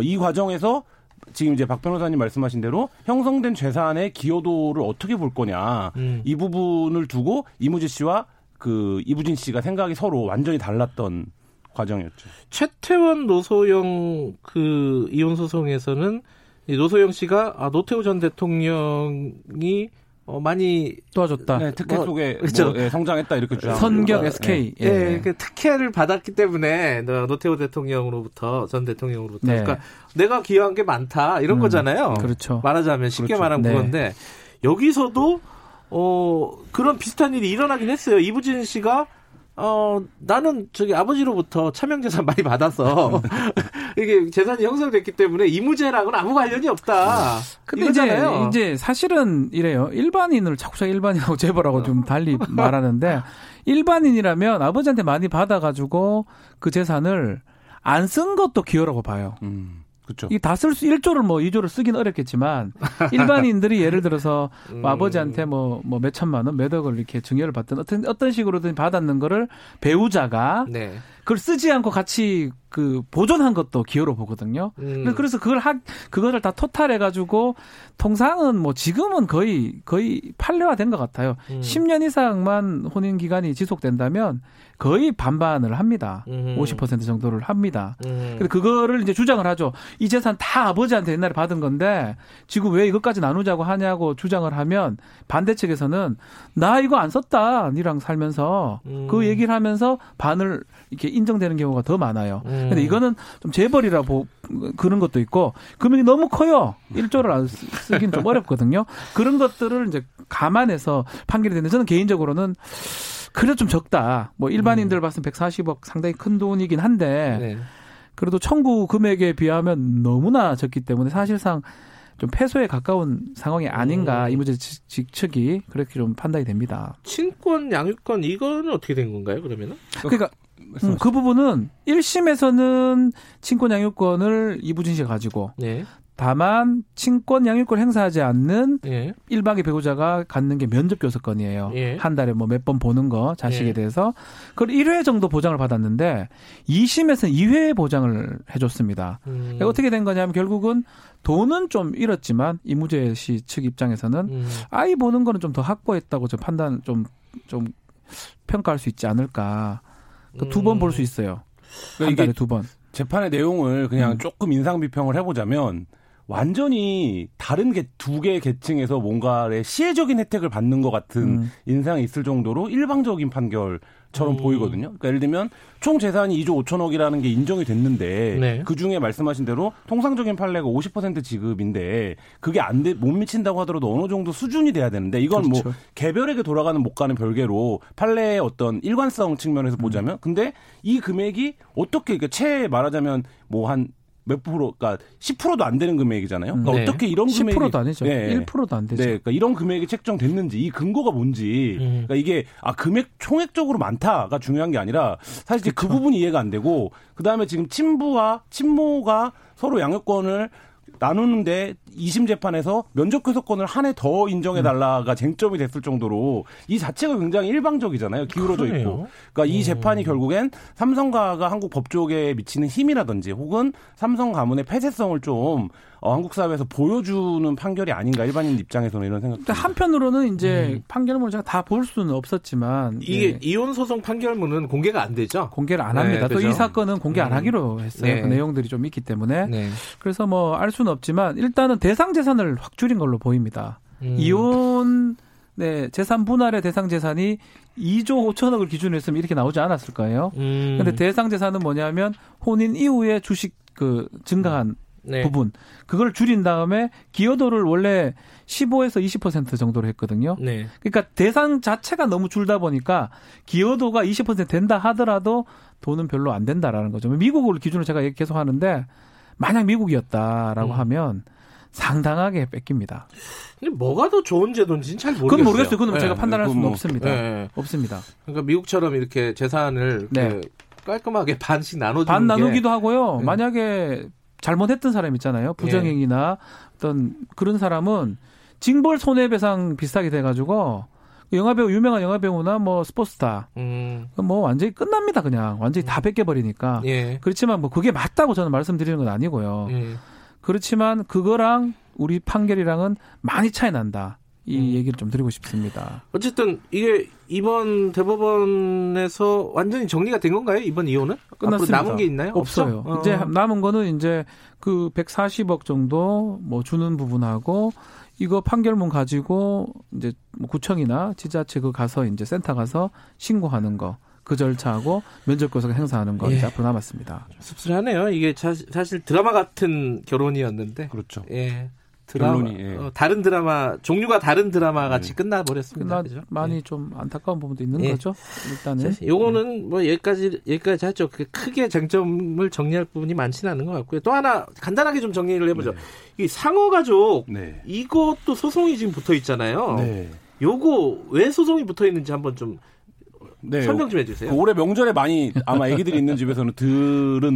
이 과정에서 지금 이제 박 변호사님 말씀하신 대로 형성된 재산의 기여도를 어떻게 볼 거냐 이 부분을 두고 이무재 씨와 그 이부진 씨가 생각이 서로 완전히 달랐던 과정이었죠. 최태원 노소영 그 이혼 소송에서는 노소영 씨가 노태우 전 대통령이 많이 도와줬다. 네, 특혜 속에 그렇죠. 뭐, 예, 성장했다 이렇게 주장. 선격 SK. 예, 예. 예. 그 특혜를 받았기 때문에 노태우 전 대통령으로부터. 네. 그러니까 내가 기여한 게 많다 이런 거잖아요. 그렇죠. 말하자면 쉽게 그렇죠. 말하면 네. 그건데 여기서도. 그런 비슷한 일이 일어나긴 했어요. 이부진 씨가 나는 저기 아버지로부터 차명재산 많이 받아서 이게 재산이 형성됐기 때문에 이무재랑은 아무 관련이 없다. 근데 이거잖아요. 이제 사실은 이래요. 일반인을 자꾸 일반인하고 재벌하고 좀 달리 말하는데 일반인이라면 아버지한테 많이 받아가지고 그 재산을 안 쓴 것도 기여라고 봐요. 그렇죠. 이 다 쓸 수 1조를 뭐 2조를 쓰긴 어렵겠지만 일반인들이 예를 들어서 뭐 아버지한테 뭐 몇 천만 원, 몇 억을 이렇게 증여를 받든 어떤 식으로든 받았는 거를 배우자가 네. 그걸 쓰지 않고 같이 그 보존한 것도 기여로 보거든요. 그래서 그거를 다 토탈해 가지고 통상은 뭐 지금은 거의 판례화된 것 같아요. 10년 이상만 혼인 기간이 지속된다면 거의 반반을 합니다. 50% 정도를 합니다. 근데 그거를 이제 주장을 하죠. 이 재산 다 아버지한테 옛날에 받은 건데 지금 왜 이것까지 나누자고 하냐고 주장을 하면 반대 측에서는 나 이거 안 썼다. 니랑 살면서 그 얘기를 하면서 반을 이렇게 인정되는 경우가 더 많아요. 근데 이거는 좀 재벌이라 그런 것도 있고 금액이 너무 커요. 1조를 안 쓰긴 좀 어렵거든요. 그런 것들을 이제 감안해서 판결이 되는데 저는 개인적으로는 그래도 좀 적다. 뭐 일반인들 봤을 때 140억 상당히 큰 돈이긴 한데 네. 그래도 청구 금액에 비하면 너무나 적기 때문에 사실상 좀 패소에 가까운 상황이 아닌가 이무재 측이 그렇게 좀 판단이 됩니다. 친권, 양육권 이거는 어떻게 된 건가요? 그러면은? 그러니까 그 부분은 1심에서는 친권 양육권을 이부진 씨가 가지고 네. 다만 친권 양육권을 행사하지 않는 네. 1박의 배우자가 갖는 게 면접교섭권이에요. 네. 한 달에 뭐 몇 번 보는 거 자식에 네. 대해서 그걸 1회 정도 보장을 받았는데 2심에서는 2회 보장을 해줬습니다. 그러니까 어떻게 된 거냐면 결국은 돈은 좀 잃었지만 이무재 씨 측 입장에서는 아이 보는 거는 좀 더 확보했다고 저 판단 좀 평가할 수 있지 않을까. 그러니까 두 번 볼 수 있어요. 그러니까 한 달에 두 번. 재판의 내용을 그냥 조금 인상 비평을 해보자면 완전히 다른 두 개의 계층에서 뭔가의 시혜적인 혜택을 받는 것 같은 인상이 있을 정도로 일방적인 판결처럼 보이거든요. 그러니까 예를 들면 총 재산이 2조 5천억이라는 게 인정이 됐는데 네. 그중에 말씀하신 대로 통상적인 판례가 50% 지급인데 그게 못 미친다고 하더라도 어느 정도 수준이 돼야 되는데 이건 그렇죠. 뭐 개별에게 돌아가는 못가는 별개로 판례의 어떤 일관성 측면에서 보자면 근데 이 금액이 어떻게 그러니까 채 말하자면 뭐 한 몇 프로, 그러니까 10%도 안 되는 금액이잖아요. 그러니까 네. 어떻게 이런 금액이 10%도 아니죠. 네. 1%도 안 되죠. 네. 그러니까 이런 금액이 책정됐는지 이 근거가 뭔지, 그러니까 이게 금액 총액적으로 많다가 중요한 게 아니라 사실 이제 그렇죠. 그 부분이 이해가 안 되고 그 다음에 지금 친부와 친모가 서로 양육권을 나누는데 2심 재판에서 면접교섭권을 한 해 더 인정해달라가 쟁점이 됐을 정도로 이 자체가 굉장히 일방적이잖아요. 기울어져 그러네요. 있고. 그러니까 이 재판이 결국엔 삼성가가 한국 법조계에 미치는 힘이라든지 혹은 삼성 가문의 폐쇄성을 좀 한국 사회에서 보여주는 판결이 아닌가 일반인 입장에서는 이런 생각. 근데 한편으로는 이제 판결문을 제가 다 볼 수는 없었지만 이게 네. 이혼 소송 판결문은 공개가 안 되죠. 공개를 안 합니다. 네, 또 이 사건은 공개 안 하기로 했어요. 네. 그 내용들이 좀 있기 때문에 네. 그래서 뭐 알 수는 없지만 일단은 대상 재산을 확 줄인 걸로 보입니다. 이혼 네, 재산 분할의 대상 재산이 2조 5천억을 기준으로 했으면 이렇게 나오지 않았을 거예요. 근데 대상 재산은 뭐냐면 혼인 이후에 주식 그 증가한 네. 부분 그걸 줄인 다음에 기여도를 원래 15에서 20% 정도로 했거든요. 네. 그러니까 대상 자체가 너무 줄다 보니까 기여도가 20% 된다 하더라도 돈은 별로 안 된다라는 거죠. 미국을 기준으로 제가 계속 하는데 만약 미국이었다라고 하면 상당하게 뺏깁니다. 근데 뭐가 더 좋은 제도인지는 잘 모르겠어요. 그건 모르겠어요. 그건 네. 제가 판단할 수는 없습니다. 네. 없습니다. 그러니까 미국처럼 이렇게 재산을 네. 깔끔하게 반씩 나눠주는 반 나누기도 하고요. 네. 만약에 잘못했던 사람 있잖아요. 부정행위나 어떤 그런 사람은 징벌 손해배상 비슷하게 돼가지고 유명한 영화배우나 뭐 스포츠스타 뭐 완전히 끝납니다. 그냥 완전히 다 뺏겨버리니까. 예. 그렇지만 뭐 그게 맞다고 저는 말씀드리는 건 아니고요. 그렇지만 그거랑 우리 판결이랑은 많이 차이 난다. 이 얘기를 좀 드리고 싶습니다. 어쨌든 이게 이번 대법원에서 완전히 정리가 된 건가요? 이번 이혼은? 끝났습니다. 남은 게 있나요? 없어요. 이제 남은 거는 이제 그 140억 정도 뭐 주는 부분하고 이거 판결문 가지고 이제 구청이나 지자체 가서 이제 센터 가서 신고하는 거. 그 절차하고 면접교섭 행사하는 거 이제 앞으로 남았습니다. 씁쓸하네요. 이게 사실 드라마 같은 결혼이었는데. 그렇죠. 예. 드라마, 결론이, 예. 다른 드라마 종류가 다른 드라마 같이 끝나버렸습니다. 그죠? 많이 좀 안타까운 부분도 있는 거죠. 일단은 요거는 뭐 여기까지 하죠. 크게 쟁점을 정리할 부분이 많지는 않은 것 같고요. 또 하나 간단하게 좀 정리를 해보죠. 이 상어 가족 이것도 소송이 지금 붙어 있잖아요. 요거 왜 소송이 붙어 있는지 한번 좀 설명 좀 해주세요. 올해 명절에 많이 아마 애기들이 있는 집에서는 들어본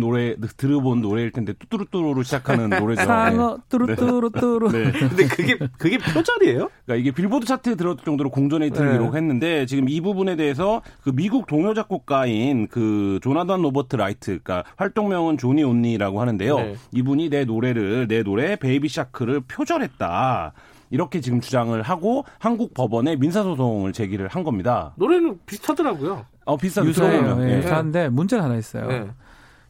노래일 텐데 뚜뚜루뚜루로 시작하는 노래죠. 상어 뚜루뚜루뚜루. 근데 그게 표절이에요? 그러니까 이게 빌보드 차트에 들어갈 정도로 공전에 히트를 기록했는데 지금 이 부분에 대해서 그 미국 동요 작곡가인 그 조나단 로버트 라이트, 그러니까 활동명은 조니 온리라고 하는데요. 이분이 내 노래 베이비 샤크를 표절했다. 이렇게 지금 주장을 하고 한국 법원에 민사소송을 제기를 한 겁니다. 노래는 비슷하더라고요. 비슷한 유사해요. 비슷한데 문제는 하나 있어요.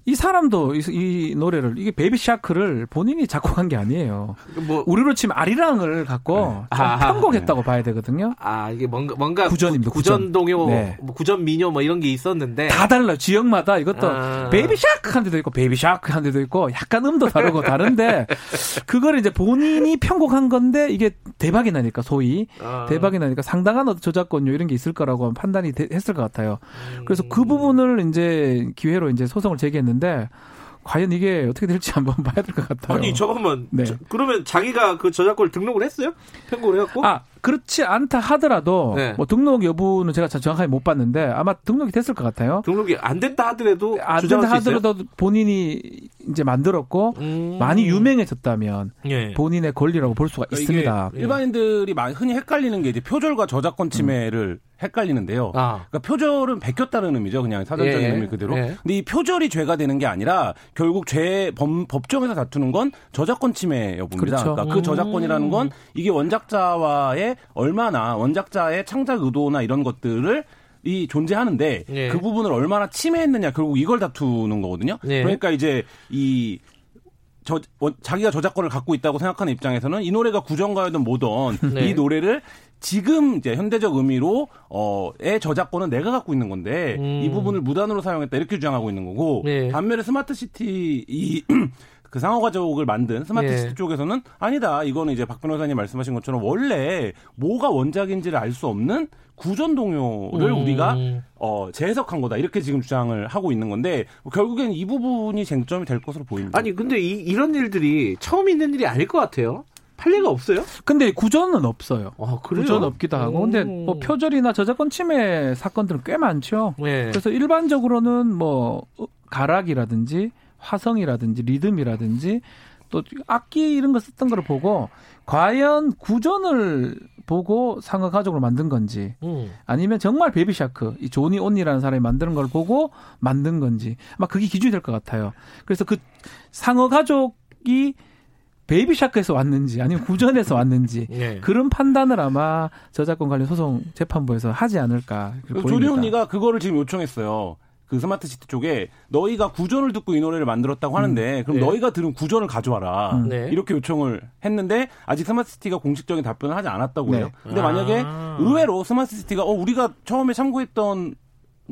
이 사람도 이 노래를 이게 베이비 샤크를 본인이 작곡한 게 아니에요. 뭐 우리로 치면 아리랑을 갖고 편곡했다고 봐야 되거든요. 이게 뭔가 구전입니다. 구전 동요, 뭐 구전 민요 뭐 이런 게 있었는데 다 달라요. 지역마다 이것도 베이비 샤크 한 데도 있고 베이비 샤크 한 데도 있고 약간 음도 다르고 다른데 그걸 이제 본인이 편곡한 건데 이게 대박이 나니까 소위 대박이 나니까 상당한 저작권료 이런 게 있을 거라고 판단이 했을 것 같아요. 그래서 그 부분을 이제 기회로 이제 소송을 제기했는데. 근데 과연 이게 어떻게 될지 한번 봐야 될 것 같아요. 아니 잠깐만. 그러면 자기가 그 저작권을 등록을 했어요? 편곡을 해갖고? 그렇지 않다 하더라도 뭐 등록 여부는 제가 정확하게 못 봤는데 아마 등록이 됐을 것 같아요. 등록이 안 됐다 하더라도 주장할 수 있어요? 안 된다 하더라도 본인이 이제 만들었고 많이 유명해졌다면 본인의 권리라고 볼 수가 있습니다. 일반인들이 흔히 헷갈리는 게 이제 표절과 저작권 침해를 헷갈리는데요. 그러니까 표절은 베꼈다는 의미죠. 그냥 사전적인 의미 그대로. 근데 이 표절이 죄가 되는 게 아니라 결국 법정에서 다투는 건 저작권 침해 여부입니다. 그렇죠. 그러니까 그 저작권이라는 건 이게 원작자와의 얼마나 원작자의 창작 의도나 이런 것들을 이 존재하는데 그 부분을 얼마나 침해했느냐 결국 이걸 다투는 거거든요. 그러니까 이제 자기가 저작권을 갖고 있다고 생각하는 입장에서는 이 노래가 구전가요든 뭐든 이 노래를 지금 이제 현대적 의미로의 저작권은 내가 갖고 있는 건데 이 부분을 무단으로 사용했다 이렇게 주장하고 있는 거고 반면에 스마트시티 그 상어가족을 만든 스마트시티 쪽에서는 아니다. 이거는 이제 박 변호사님 말씀하신 것처럼 원래 뭐가 원작인지를 알 수 없는 구전 동요를 우리가 재해석한 거다. 이렇게 지금 주장을 하고 있는 건데 결국엔 이 부분이 쟁점이 될 것으로 보입니다. 아니 근데 이런 일들이 처음 있는 일이 아닐 것 같아요. 판례가 없어요? 근데 구전은 없어요. 구전 없기도 하고. 근데 뭐 표절이나 저작권 침해 사건들은 꽤 많죠. 그래서 일반적으로는 뭐 가락이라든지 화성이라든지 리듬이라든지 또 악기 이런 거 썼던 걸 보고 과연 구전을 보고 상어 가족으로 만든 건지 아니면 정말 베이비 샤크 이 조니 온이라는 사람이 만드는 걸 보고 만든 건지 막 그게 기준이 될 것 같아요. 그래서 그 상어 가족이 베이비 샤크에서 왔는지 아니면 구전에서 왔는지 그런 판단을 아마 저작권 관련 소송 재판부에서 하지 않을까 보입니다. 조니 온이가 그거를 지금 요청했어요. 그 스마트시티 쪽에 너희가 구전을 듣고 이 노래를 만들었다고 하는데 그럼 너희가 들은 구전을 가져와라 이렇게 요청을 했는데 아직 스마트시티가 공식적인 답변을 하지 않았다고 해요. 근데 만약에 의외로 스마트시티가 우리가 처음에 참고했던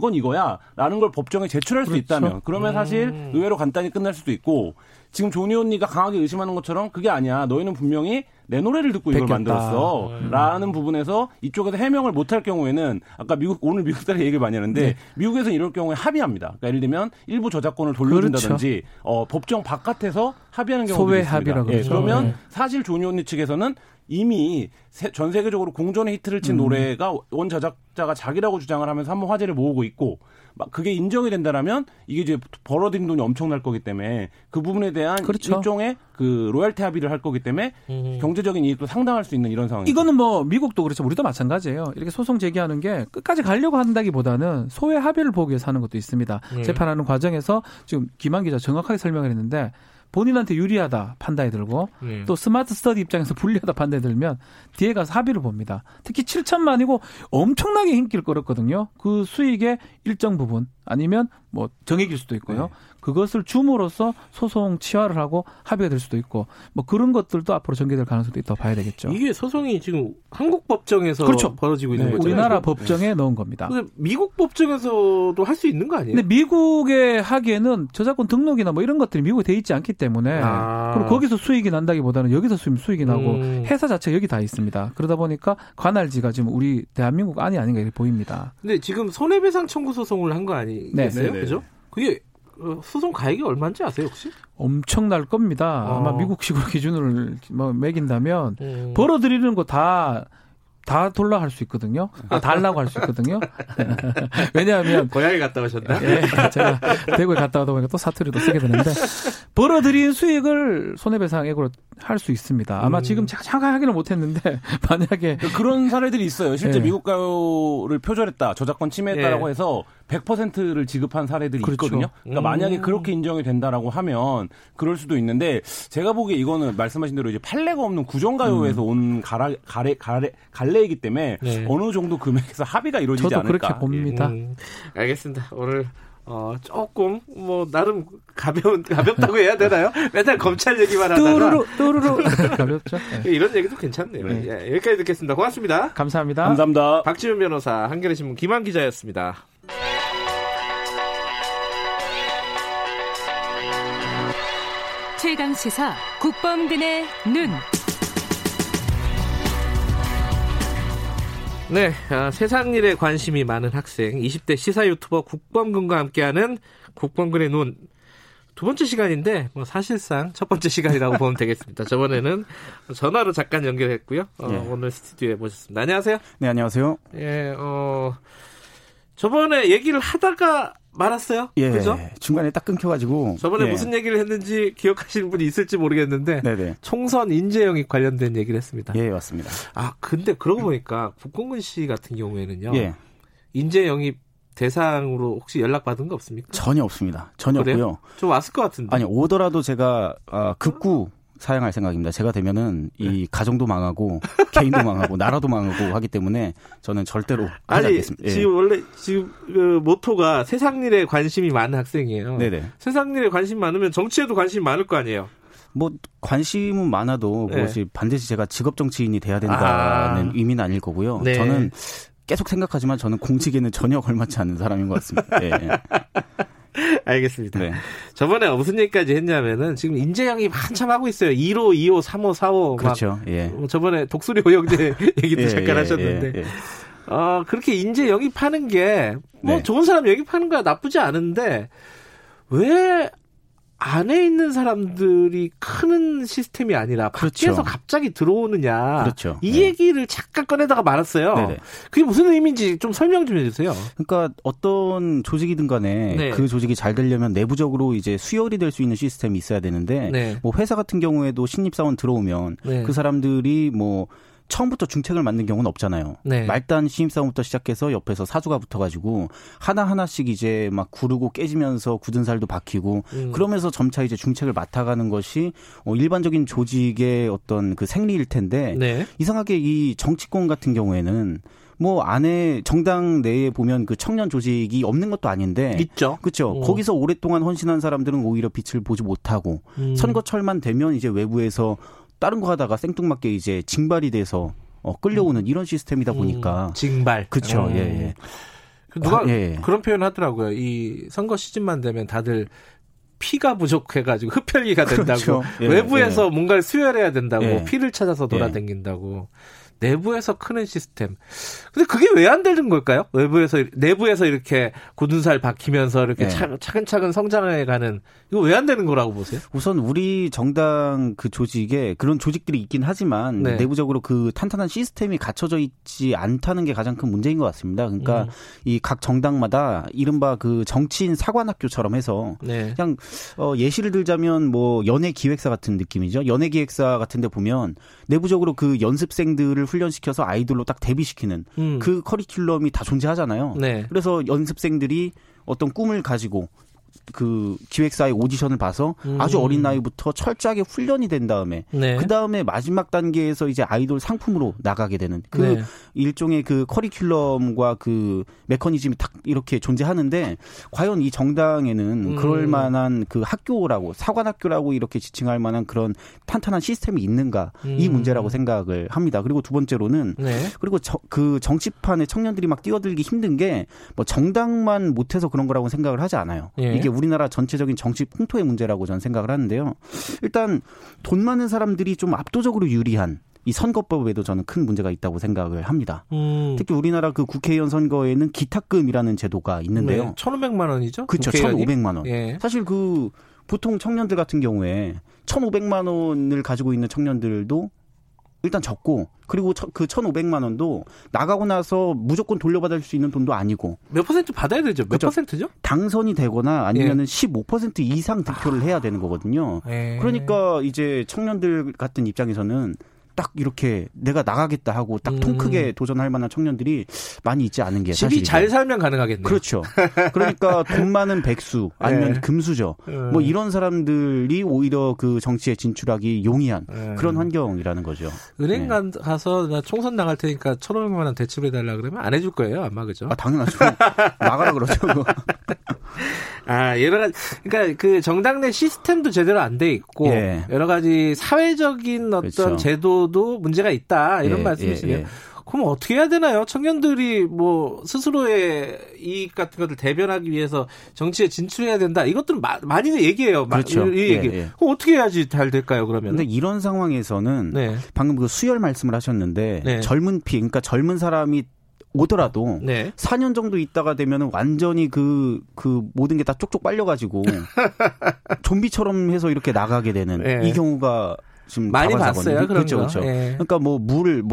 건 이거야 라는 걸 법정에 제출할 수 있다면 그러면 사실 의외로 간단히 끝날 수도 있고 지금 조니 언니가 강하게 의심하는 것처럼 그게 아니야. 너희는 분명히 내 노래를 듣고 이걸 만들었어 라는 부분에서 이쪽에서 해명을 못할 경우에는 아까 오늘 미국 사례 얘기를 많이 하는데 미국에서는 이럴 경우에 합의합니다. 그러니까 예를 들면 일부 저작권을 돌려준다든지 법정 바깥에서 합의하는 경우도 있습니다. 그러면 사실 조니 언니 측에서는 이미 전 세계적으로 공전의 히트를 친 노래가 원 저작자가 자기라고 주장을 하면서 한번 화제를 모으고 있고 막 그게 인정이 된다라면 이게 이제 벌어들인 돈이 엄청날 거기 때문에 그 부분에 대한 일종의 그 로열티 합의를 할 거기 때문에 경제적인 이익도 상당할 수 있는 이런 상황. 이거는 뭐 미국도 그렇죠. 우리도 마찬가지예요. 이렇게 소송 제기하는 게 끝까지 가려고 한다기보다는 소외 합의를 보기 위해서 하는 것도 있습니다. 재판하는 과정에서 지금 김한 기자 정확하게 설명을 했는데 본인한테 유리하다 판단이 들고 또 스마트 스터디 입장에서 불리하다 판단이 들면 뒤에 가서 합의를 봅니다. 특히 7천만이고 엄청나게 인기를 끌었거든요. 그 수익의 일정 부분 아니면 뭐 정액일 수도 있고요. 그것을 줌으로써 소송 치화를 하고 합의가 될 수도 있고 뭐 그런 것들도 앞으로 전개될 가능성도 있다고 봐야 되겠죠. 이게 소송이 지금 한국 법정에서 그렇죠. 벌어지고 있는 거죠. 우리나라 법정에 넣은 겁니다. 근데 미국 법정에서도 할 수 있는 거 아니에요? 근데 미국에 하기에는 저작권 등록이나 뭐 이런 것들이 미국에 돼 있지 않기 때문에 그리고 거기서 수익이 난다기보다는 여기서 수익이 나고 회사 자체가 여기 다 있습니다. 그러다 보니까 관할지가 지금 우리 대한민국 안이 아닌가 이렇게 보입니다. 근데 지금 손해배상 청구 소송을 한 거 아니겠어요? 네. 그죠? 그게 소송 가액이 얼마인지 아세요 혹시? 엄청날 겁니다. 아마 미국식으로 기준을 뭐 매긴다면 벌어들이는 거 다 돌라 할 수 있거든요. 달라고 할 수 있거든요. 왜냐하면 고향에 갔다 오셨나? 예, 제가 대구에 갔다 오다 보니까 또 사투리도 쓰게 되는데 벌어들인 수익을 손해배상액으로 할 수 있습니다. 아마 지금 제가 확인을 못했는데 만약에 그런 사례들이 있어요. 실제 예. 미국 가요를 표절했다, 저작권 침해했다라고 예. 해서 100%를 지급한 사례들이 그렇죠. 있거든요. 그러니까 만약에 그렇게 인정이 된다라고 하면 그럴 수도 있는데 제가 보기에 이거는 말씀하신 대로 이제 판례가 없는 구전가요에서 온 갈래이기 때문에 네. 어느 정도 금액에서 합의가 이루어지지 저도 않을까. 저도 그렇게 봅니다. 알겠습니다. 오늘 조금 뭐 나름 가볍다고 해야 되나요? 맨날 검찰 얘기만 하다가 또르르 가볍죠. 네. 이런 얘기도 괜찮네요. 네. 예, 여기까지 듣겠습니다. 고맙습니다. 감사합니다. 감사합니다. 박지훈 변호사, 한겨레신문 김한 기자였습니다. 최강 시사 국범근의 눈. 네, 세상 일에 관심이 많은 학생 20대 시사 유튜버 국범근과 함께하는 국범근의 눈. 두 번째 시간인데 뭐 사실상 첫 번째 시간이라고 보면 되겠습니다. 저번에는 전화로 잠깐 연결했고요. 네. 오늘 스튜디오에 모셨습니다. 안녕하세요. 네, 안녕하세요. 예, 저번에 얘기를 하다가 말았어요. 예, 그죠? 중간에 딱 끊겨가지고. 저번에 예. 무슨 얘기를 했는지 기억하시는 분이 있을지 모르겠는데. 네네. 총선 인재 영입 관련된 얘기를 했습니다. 예, 맞습니다. 아, 근데 그러고 보니까 국공근 씨 같은 경우에는요. 예. 인재 영입 대상으로 혹시 연락받은 거 없습니까? 전혀 없습니다. 전혀 없고요. 좀 왔을 것 같은데. 아니, 오더라도 제가 급구 사양할 생각입니다. 제가 되면은 이 가정도 망하고 개인도 망하고 나라도 망하고 하기 때문에 저는 절대로 하지 않겠습니다. 지금 예. 원래 지금 그 모토가 세상 일에 관심이 많은 학생이에요. 네네. 세상 일에 관심 많으면 정치에도 관심 많을 거 아니에요. 뭐 관심은 많아도 그것이 네. 반드시 제가 직업 정치인이 돼야 된다는 의미는 아닐 거고요. 네. 저는 계속 생각하지만 저는 공직에는 전혀 걸맞지 않는 사람인 것 같습니다. 예. 알겠습니다. 네. 저번에 무슨 얘기까지 했냐면은 지금 인재영입 한참 하고 있어요. 1호, 2호, 3호, 4호. 그렇죠. 예. 저번에 독수리 오영재 얘기도 예, 잠깐 하셨는데. 예. 그렇게 인재 영입하는 게 뭐 네. 좋은 사람 영입하는 거야 나쁘지 않은데 왜 안에 있는 사람들이 크는 시스템이 아니라 그렇죠. 밖에서 갑자기 들어오느냐. 그렇죠. 이 네. 얘기를 잠깐 꺼내다가 말았어요. 네네. 그게 무슨 의미인지 좀 설명 좀 해주세요. 그러니까 어떤 조직이든 간에 네. 그 조직이 잘 되려면 내부적으로 이제 수혈이 될 수 있는 시스템이 있어야 되는데 네. 뭐 회사 같은 경우에도 신입사원 들어오면 네. 그 사람들이 뭐 처음부터 중책을 만든 경우는 없잖아요. 네. 말단 신입사원부터 시작해서 옆에서 사주가 붙어가지고 하나하나씩 이제 막 구르고 깨지면서 굳은 살도 박히고 그러면서 점차 이제 중책을 맡아가는 것이 일반적인 조직의 어떤 그 생리일 텐데 네. 이상하게 이 정치권 같은 경우에는 뭐 안에 정당 내에 보면 그 청년 조직이 없는 것도 아닌데 있죠. 그렇죠. 거기서 오랫동안 헌신한 사람들은 오히려 빛을 보지 못하고 선거철만 되면 이제 외부에서 다른 거 하다가 생뚱맞게 이제 징발이 돼서 끌려오는 이런 시스템이다 보니까 징발 그렇죠. 예. 누가 그런 표현 하더라고요. 이 선거 시즌만 되면 다들 피가 부족해가지고 흡혈귀가 된다고 그렇죠. 예, 외부에서 예. 뭔가를 수혈해야 된다고 예. 피를 찾아서 돌아다닌다고 예. 내부에서 크는 시스템. 근데 그게 왜 안 되는 걸까요? 내부에서 이렇게 굳은 살 박히면서 이렇게 네. 차근차근 성장해가는 이거 왜 안 되는 거라고 보세요? 우선 우리 정당 그 조직에 그런 조직들이 있긴 하지만 네. 내부적으로 그 탄탄한 시스템이 갖춰져 있지 않다는 게 가장 큰 문제인 것 같습니다. 그러니까 이 각 정당마다 이른바 그 정치인 사관학교처럼 해서 네. 그냥 예시를 들자면 뭐 연예기획사 같은 느낌이죠. 연예기획사 같은데 보면 내부적으로 그 연습생들을 훈련시켜서 아이돌로 딱 데뷔시키는 그 커리큘럼이 다 존재하잖아요. 네. 그래서 연습생들이 어떤 꿈을 가지고 그 기획사의 오디션을 봐서 아주 어린 나이부터 철저하게 훈련이 된 다음에 네. 그 다음에 마지막 단계에서 이제 아이돌 상품으로 나가게 되는 그 네. 일종의 그 커리큘럼과 그 메커니즘이 딱 이렇게 존재하는데 과연 이 정당에는 그럴 만한 그 학교라고 사관학교라고 이렇게 지칭할 만한 그런 탄탄한 시스템이 있는가 이 문제라고 생각을 합니다. 그리고 두 번째로는 네. 그리고 그 정치판에 청년들이 막 뛰어들기 힘든 게 뭐 정당만 못해서 그런 거라고 생각을 하지 않아요. 예. 이게 우리나라 전체적인 정치 풍토의 문제라고 저는 생각을 하는데요. 일단 돈 많은 사람들이 좀 압도적으로 유리한 이 선거법에도 저는 큰 문제가 있다고 생각을 합니다. 특히 우리나라 그 국회의원 선거에는 기탁금이라는 제도가 있는데요. 네. 1,500만 원이죠? 그렇죠. 1,500만 원. 예. 사실 그 보통 청년들 같은 경우에 1,500만 원을 가지고 있는 청년들도 일단 적고 그리고 그 1,500만 원도 나가고 나서 무조건 돌려받을 수 있는 돈도 아니고 몇 퍼센트 받아야 되죠? 몇 그렇죠? 퍼센트죠? 당선이 되거나 아니면은 15% 이상 득표를 해야 되는 거거든요. 예. 그러니까 이제 청년들 같은 입장에서는 딱 이렇게 내가 나가겠다 하고 딱 통 크게 도전할 만한 청년들이 많이 있지 않은 게 사실이죠. 집이 잘 살면 가능하겠네요. 그렇죠. 그러니까 돈 많은 백수 아니면 네. 금수저 뭐 이런 사람들이 오히려 그 정치에 진출하기 용이한 그런 환경이라는 거죠. 은행 가서 나 총선 나갈 테니까 1,500만 원 대출해 달라 그러면 안 해줄 거예요, 아마 그죠? 아, 당연하죠. 나가라 그러죠. 아, 여러 가지 그러니까 그 정당 내 시스템도 제대로 안 돼 있고 예. 여러 가지 사회적인 어떤 그렇죠. 제도도 문제가 있다 이런 예, 말씀이시네요. 예. 그럼 어떻게 해야 되나요? 청년들이 뭐 스스로의 이익 같은 것들 대변하기 위해서 정치에 진출해야 된다. 이것들은 많이 얘기해요. 그렇죠. 예, 예. 그럼 어떻게 해야지 잘 될까요? 그러면? 근데 이런 상황에서는 네. 방금 그 수혈 말씀을 하셨는데 네. 젊은 피, 그러니까 젊은 사람이 오더라도 네. 4년 정도 있다가 되면은 완전히 그 모든 게 다 쪽쪽 빨려가지고 좀비처럼 해서 이렇게 나가게 되는 네. 이 경우가 지금 많이 봤어요. 그렇죠, 그렇죠. 네. 그러니까 뭐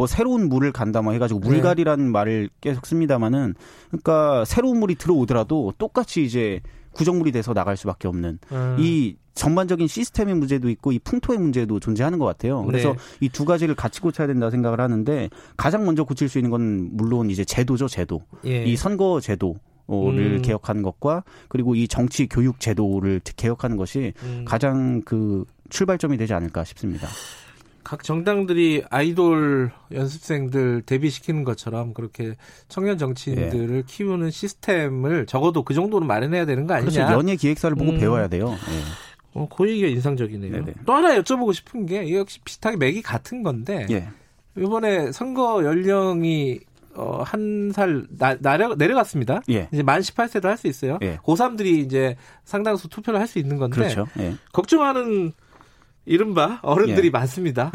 새로운 물을 간다만 해가지고 물갈이라는 말을 계속 씁니다만은 그러니까 새로운 물이 들어오더라도 똑같이 이제 구정물이 돼서 나갈 수밖에 없는 이 전반적인 시스템의 문제도 있고 이 풍토의 문제도 존재하는 것 같아요. 그래서 네. 이 두 가지를 같이 고쳐야 된다 생각을 하는데 가장 먼저 고칠 수 있는 건 물론 이제 제도죠, 제도. 예. 이 선거 제도. 를 개혁하는 것과 그리고 이 정치 교육 제도를 개혁하는 것이 가장 그 출발점이 되지 않을까 싶습니다. 각 정당들이 아이돌 연습생들 데뷔시키는 것처럼 그렇게 청년 정치인들을 예. 키우는 시스템을 적어도 그 정도는 마련해야 되는 거 아니냐. 그래서 연예 기획사를 보고 배워야 돼요. 예. 그 얘기가 인상적이네요. 네네. 또 하나 여쭤보고 싶은 게 역시 비슷하게 맥이 같은 건데 예. 이번에 선거 연령이 한 살 내려갔습니다. 예. 이제 만 18세도 할 수 있어요. 예. 고3들이 이제 상당수 투표를 할 수 있는 건데 그렇죠. 예. 걱정하는 이른바 어른들이 예. 많습니다.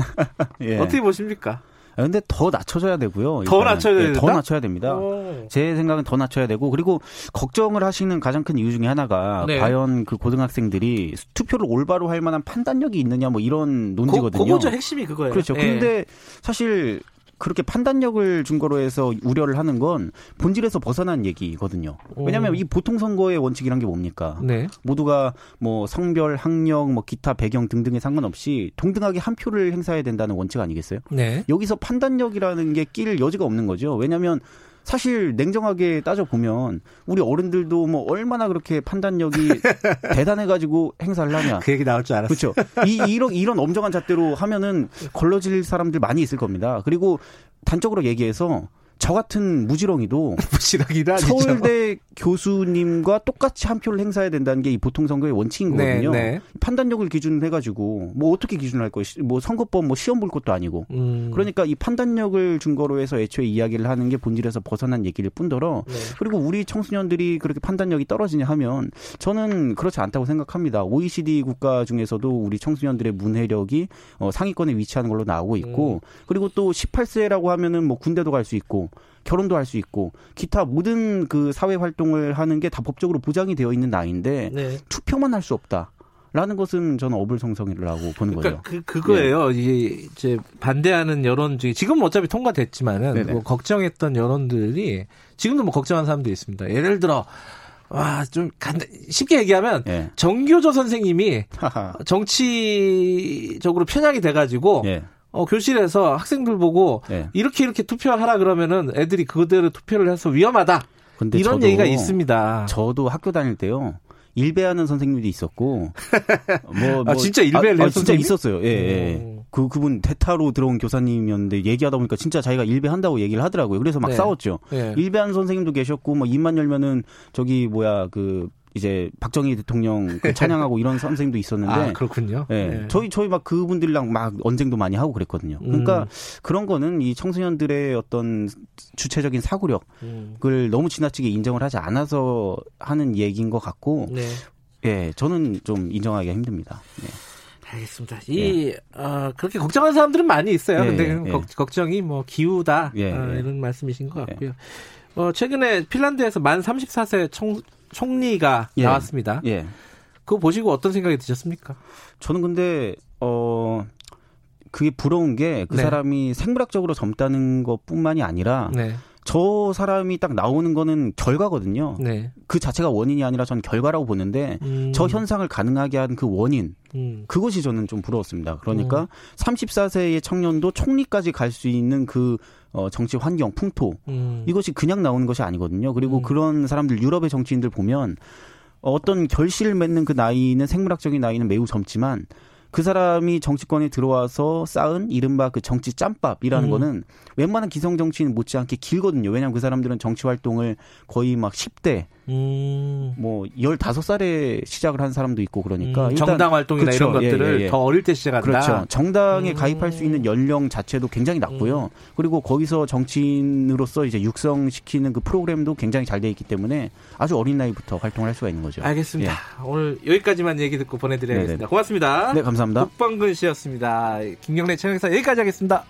예. 어떻게 보십니까? 근데 더 낮춰져야 되고요. 더 낮춰야 된다? 네, 더 낮춰야 됩니다. 오. 제 생각은 더 낮춰야 되고 그리고 걱정을 하시는 가장 큰 이유 중에 하나가 네. 과연 그 고등학생들이 투표를 올바로 할 만한 판단력이 있느냐 뭐 이런 논지거든요. 그거죠. 핵심이 그거예요. 그렇죠. 예. 근데 사실 그렇게 판단력을 증거로 해서 우려를 하는 건 본질에서 벗어난 얘기거든요. 왜냐하면 이 보통 선거의 원칙이란 게 뭡니까? 네. 모두가 뭐 성별, 학력, 뭐 기타 배경 등등에 상관없이 동등하게 한 표를 행사해야 된다는 원칙 아니겠어요? 네. 여기서 판단력이라는 게 낄 여지가 없는 거죠. 왜냐하면 사실 냉정하게 따져보면 우리 어른들도 뭐 얼마나 그렇게 판단력이 대단해가지고 행사를 하냐. 그 얘기 나올 줄 알았어. 그렇죠. 이런 엄정한 잣대로 하면은 걸러질 사람들 많이 있을 겁니다. 그리고 단적으로 얘기해서 저 같은 무지렁이도 서울대 교수님과 똑같이 한 표를 행사해야 된다는 게 이 보통선거의 원칙인 거거든요. 네, 네. 판단력을 기준으로 해가지고 뭐 어떻게 기준을 할 것이 뭐 선거법 뭐 시험 볼 것도 아니고 그러니까 이 판단력을 증거로 해서 애초에 이야기를 하는 게 본질에서 벗어난 얘기일 뿐더러 네. 그리고 우리 청소년들이 그렇게 판단력이 떨어지냐 하면 저는 그렇지 않다고 생각합니다. OECD 국가 중에서도 우리 청소년들의 문해력이 상위권에 위치하는 걸로 나오고 있고 그리고 또 18세라고 하면은 뭐 군대도 갈 수 있고 결혼도 할 수 있고 기타 모든 그 사회 활동을 하는 게 다 법적으로 보장이 되어 있는 나이인데 네. 투표만 할 수 없다라는 것은 저는 어불성성이라고 보는 그러니까 거죠. 그거예요. 예. 이제 반대하는 여론 중에 지금 어차피 통과됐지만은 뭐 걱정했던 여론들이 지금도 뭐 걱정하는 사람도 있습니다. 예를 들어 와, 좀 쉽게 얘기하면 예. 정교조 선생님이 정치적으로 편향이 돼가지고. 예. 교실에서 학생들 보고 네. 이렇게 투표하라 그러면은 애들이 그대로 투표를 해서 위험하다. 근데 이런 얘기가 있습니다. 저도 학교 다닐 때요. 일배하는 선생님도 있었고 뭐 진짜 일배를 해요? 진짜 있었어요. 예, 예. 그분 대타로 들어온 교사님이었는데 얘기하다 보니까 진짜 자기가 일배한다고 얘기를 하더라고요. 그래서 막 싸웠죠. 네. 일배한 선생님도 계셨고 뭐 입만 열면은 저기 뭐야 그 이제 박정희 대통령 그 찬양하고 이런 선생님도 있었는데. 아, 그렇군요. 예. 네. 저희 막 그분들이랑 막 언쟁도 많이 하고 그랬거든요. 그러니까 그런 거는 이 청소년들의 어떤 주체적인 사고력을 너무 지나치게 인정을 하지 않아서 하는 얘기인 것 같고. 네. 예, 저는 좀 인정하기가 힘듭니다. 예. 알겠습니다. 그렇게 걱정하는 사람들은 많이 있어요. 예, 근데 예. 걱정이 뭐 기우다. 예, 이런 말씀이신 것 같고요. 예. 최근에 핀란드에서 만 34세 총리가 나왔습니다. 예. 그거 보시고 어떤 생각이 드셨습니까? 저는 근데 그게 부러운 게 그 사람이 생물학적으로 젊다는 것뿐만이 아니라 저 사람이 딱 나오는 거는 결과거든요. 그 자체가 원인이 아니라 저는 결과라고 보는데 저 현상을 가능하게 한 그 원인 그것이 저는 좀 부러웠습니다. 그러니까 34세의 청년도 총리까지 갈 수 있는 그 정치 환경, 풍토 이것이 그냥 나오는 것이 아니거든요. 그리고 그런 사람들 유럽의 정치인들 보면 어떤 결실을 맺는 그 나이는 생물학적인 나이는 매우 젊지만 그 사람이 정치권에 들어와서 쌓은 이른바 그 정치 짬밥이라는 거는 웬만한 기성 정치인 못지않게 길거든요. 왜냐하면 그 사람들은 정치 활동을 거의 막 10대, 뭐 15살에 시작을 한 사람도 있고 그러니까 일단, 정당 활동이나 그렇죠. 이런 것들을 더 어릴 때 시작한다. 그렇죠. 정당에 가입할 수 있는 연령 자체도 굉장히 낮고요. 그리고 거기서 정치인으로서 이제 육성시키는 그 프로그램도 굉장히 잘 돼 있기 때문에 아주 어린 나이부터 활동을 할 수가 있는 거죠. 알겠습니다. 예. 오늘 여기까지만 얘기 듣고 보내드려야겠습니다. 네네. 고맙습니다. 네, 감사합니다. 국방근 씨였습니다. 김경래 최강사 여기까지 하겠습니다.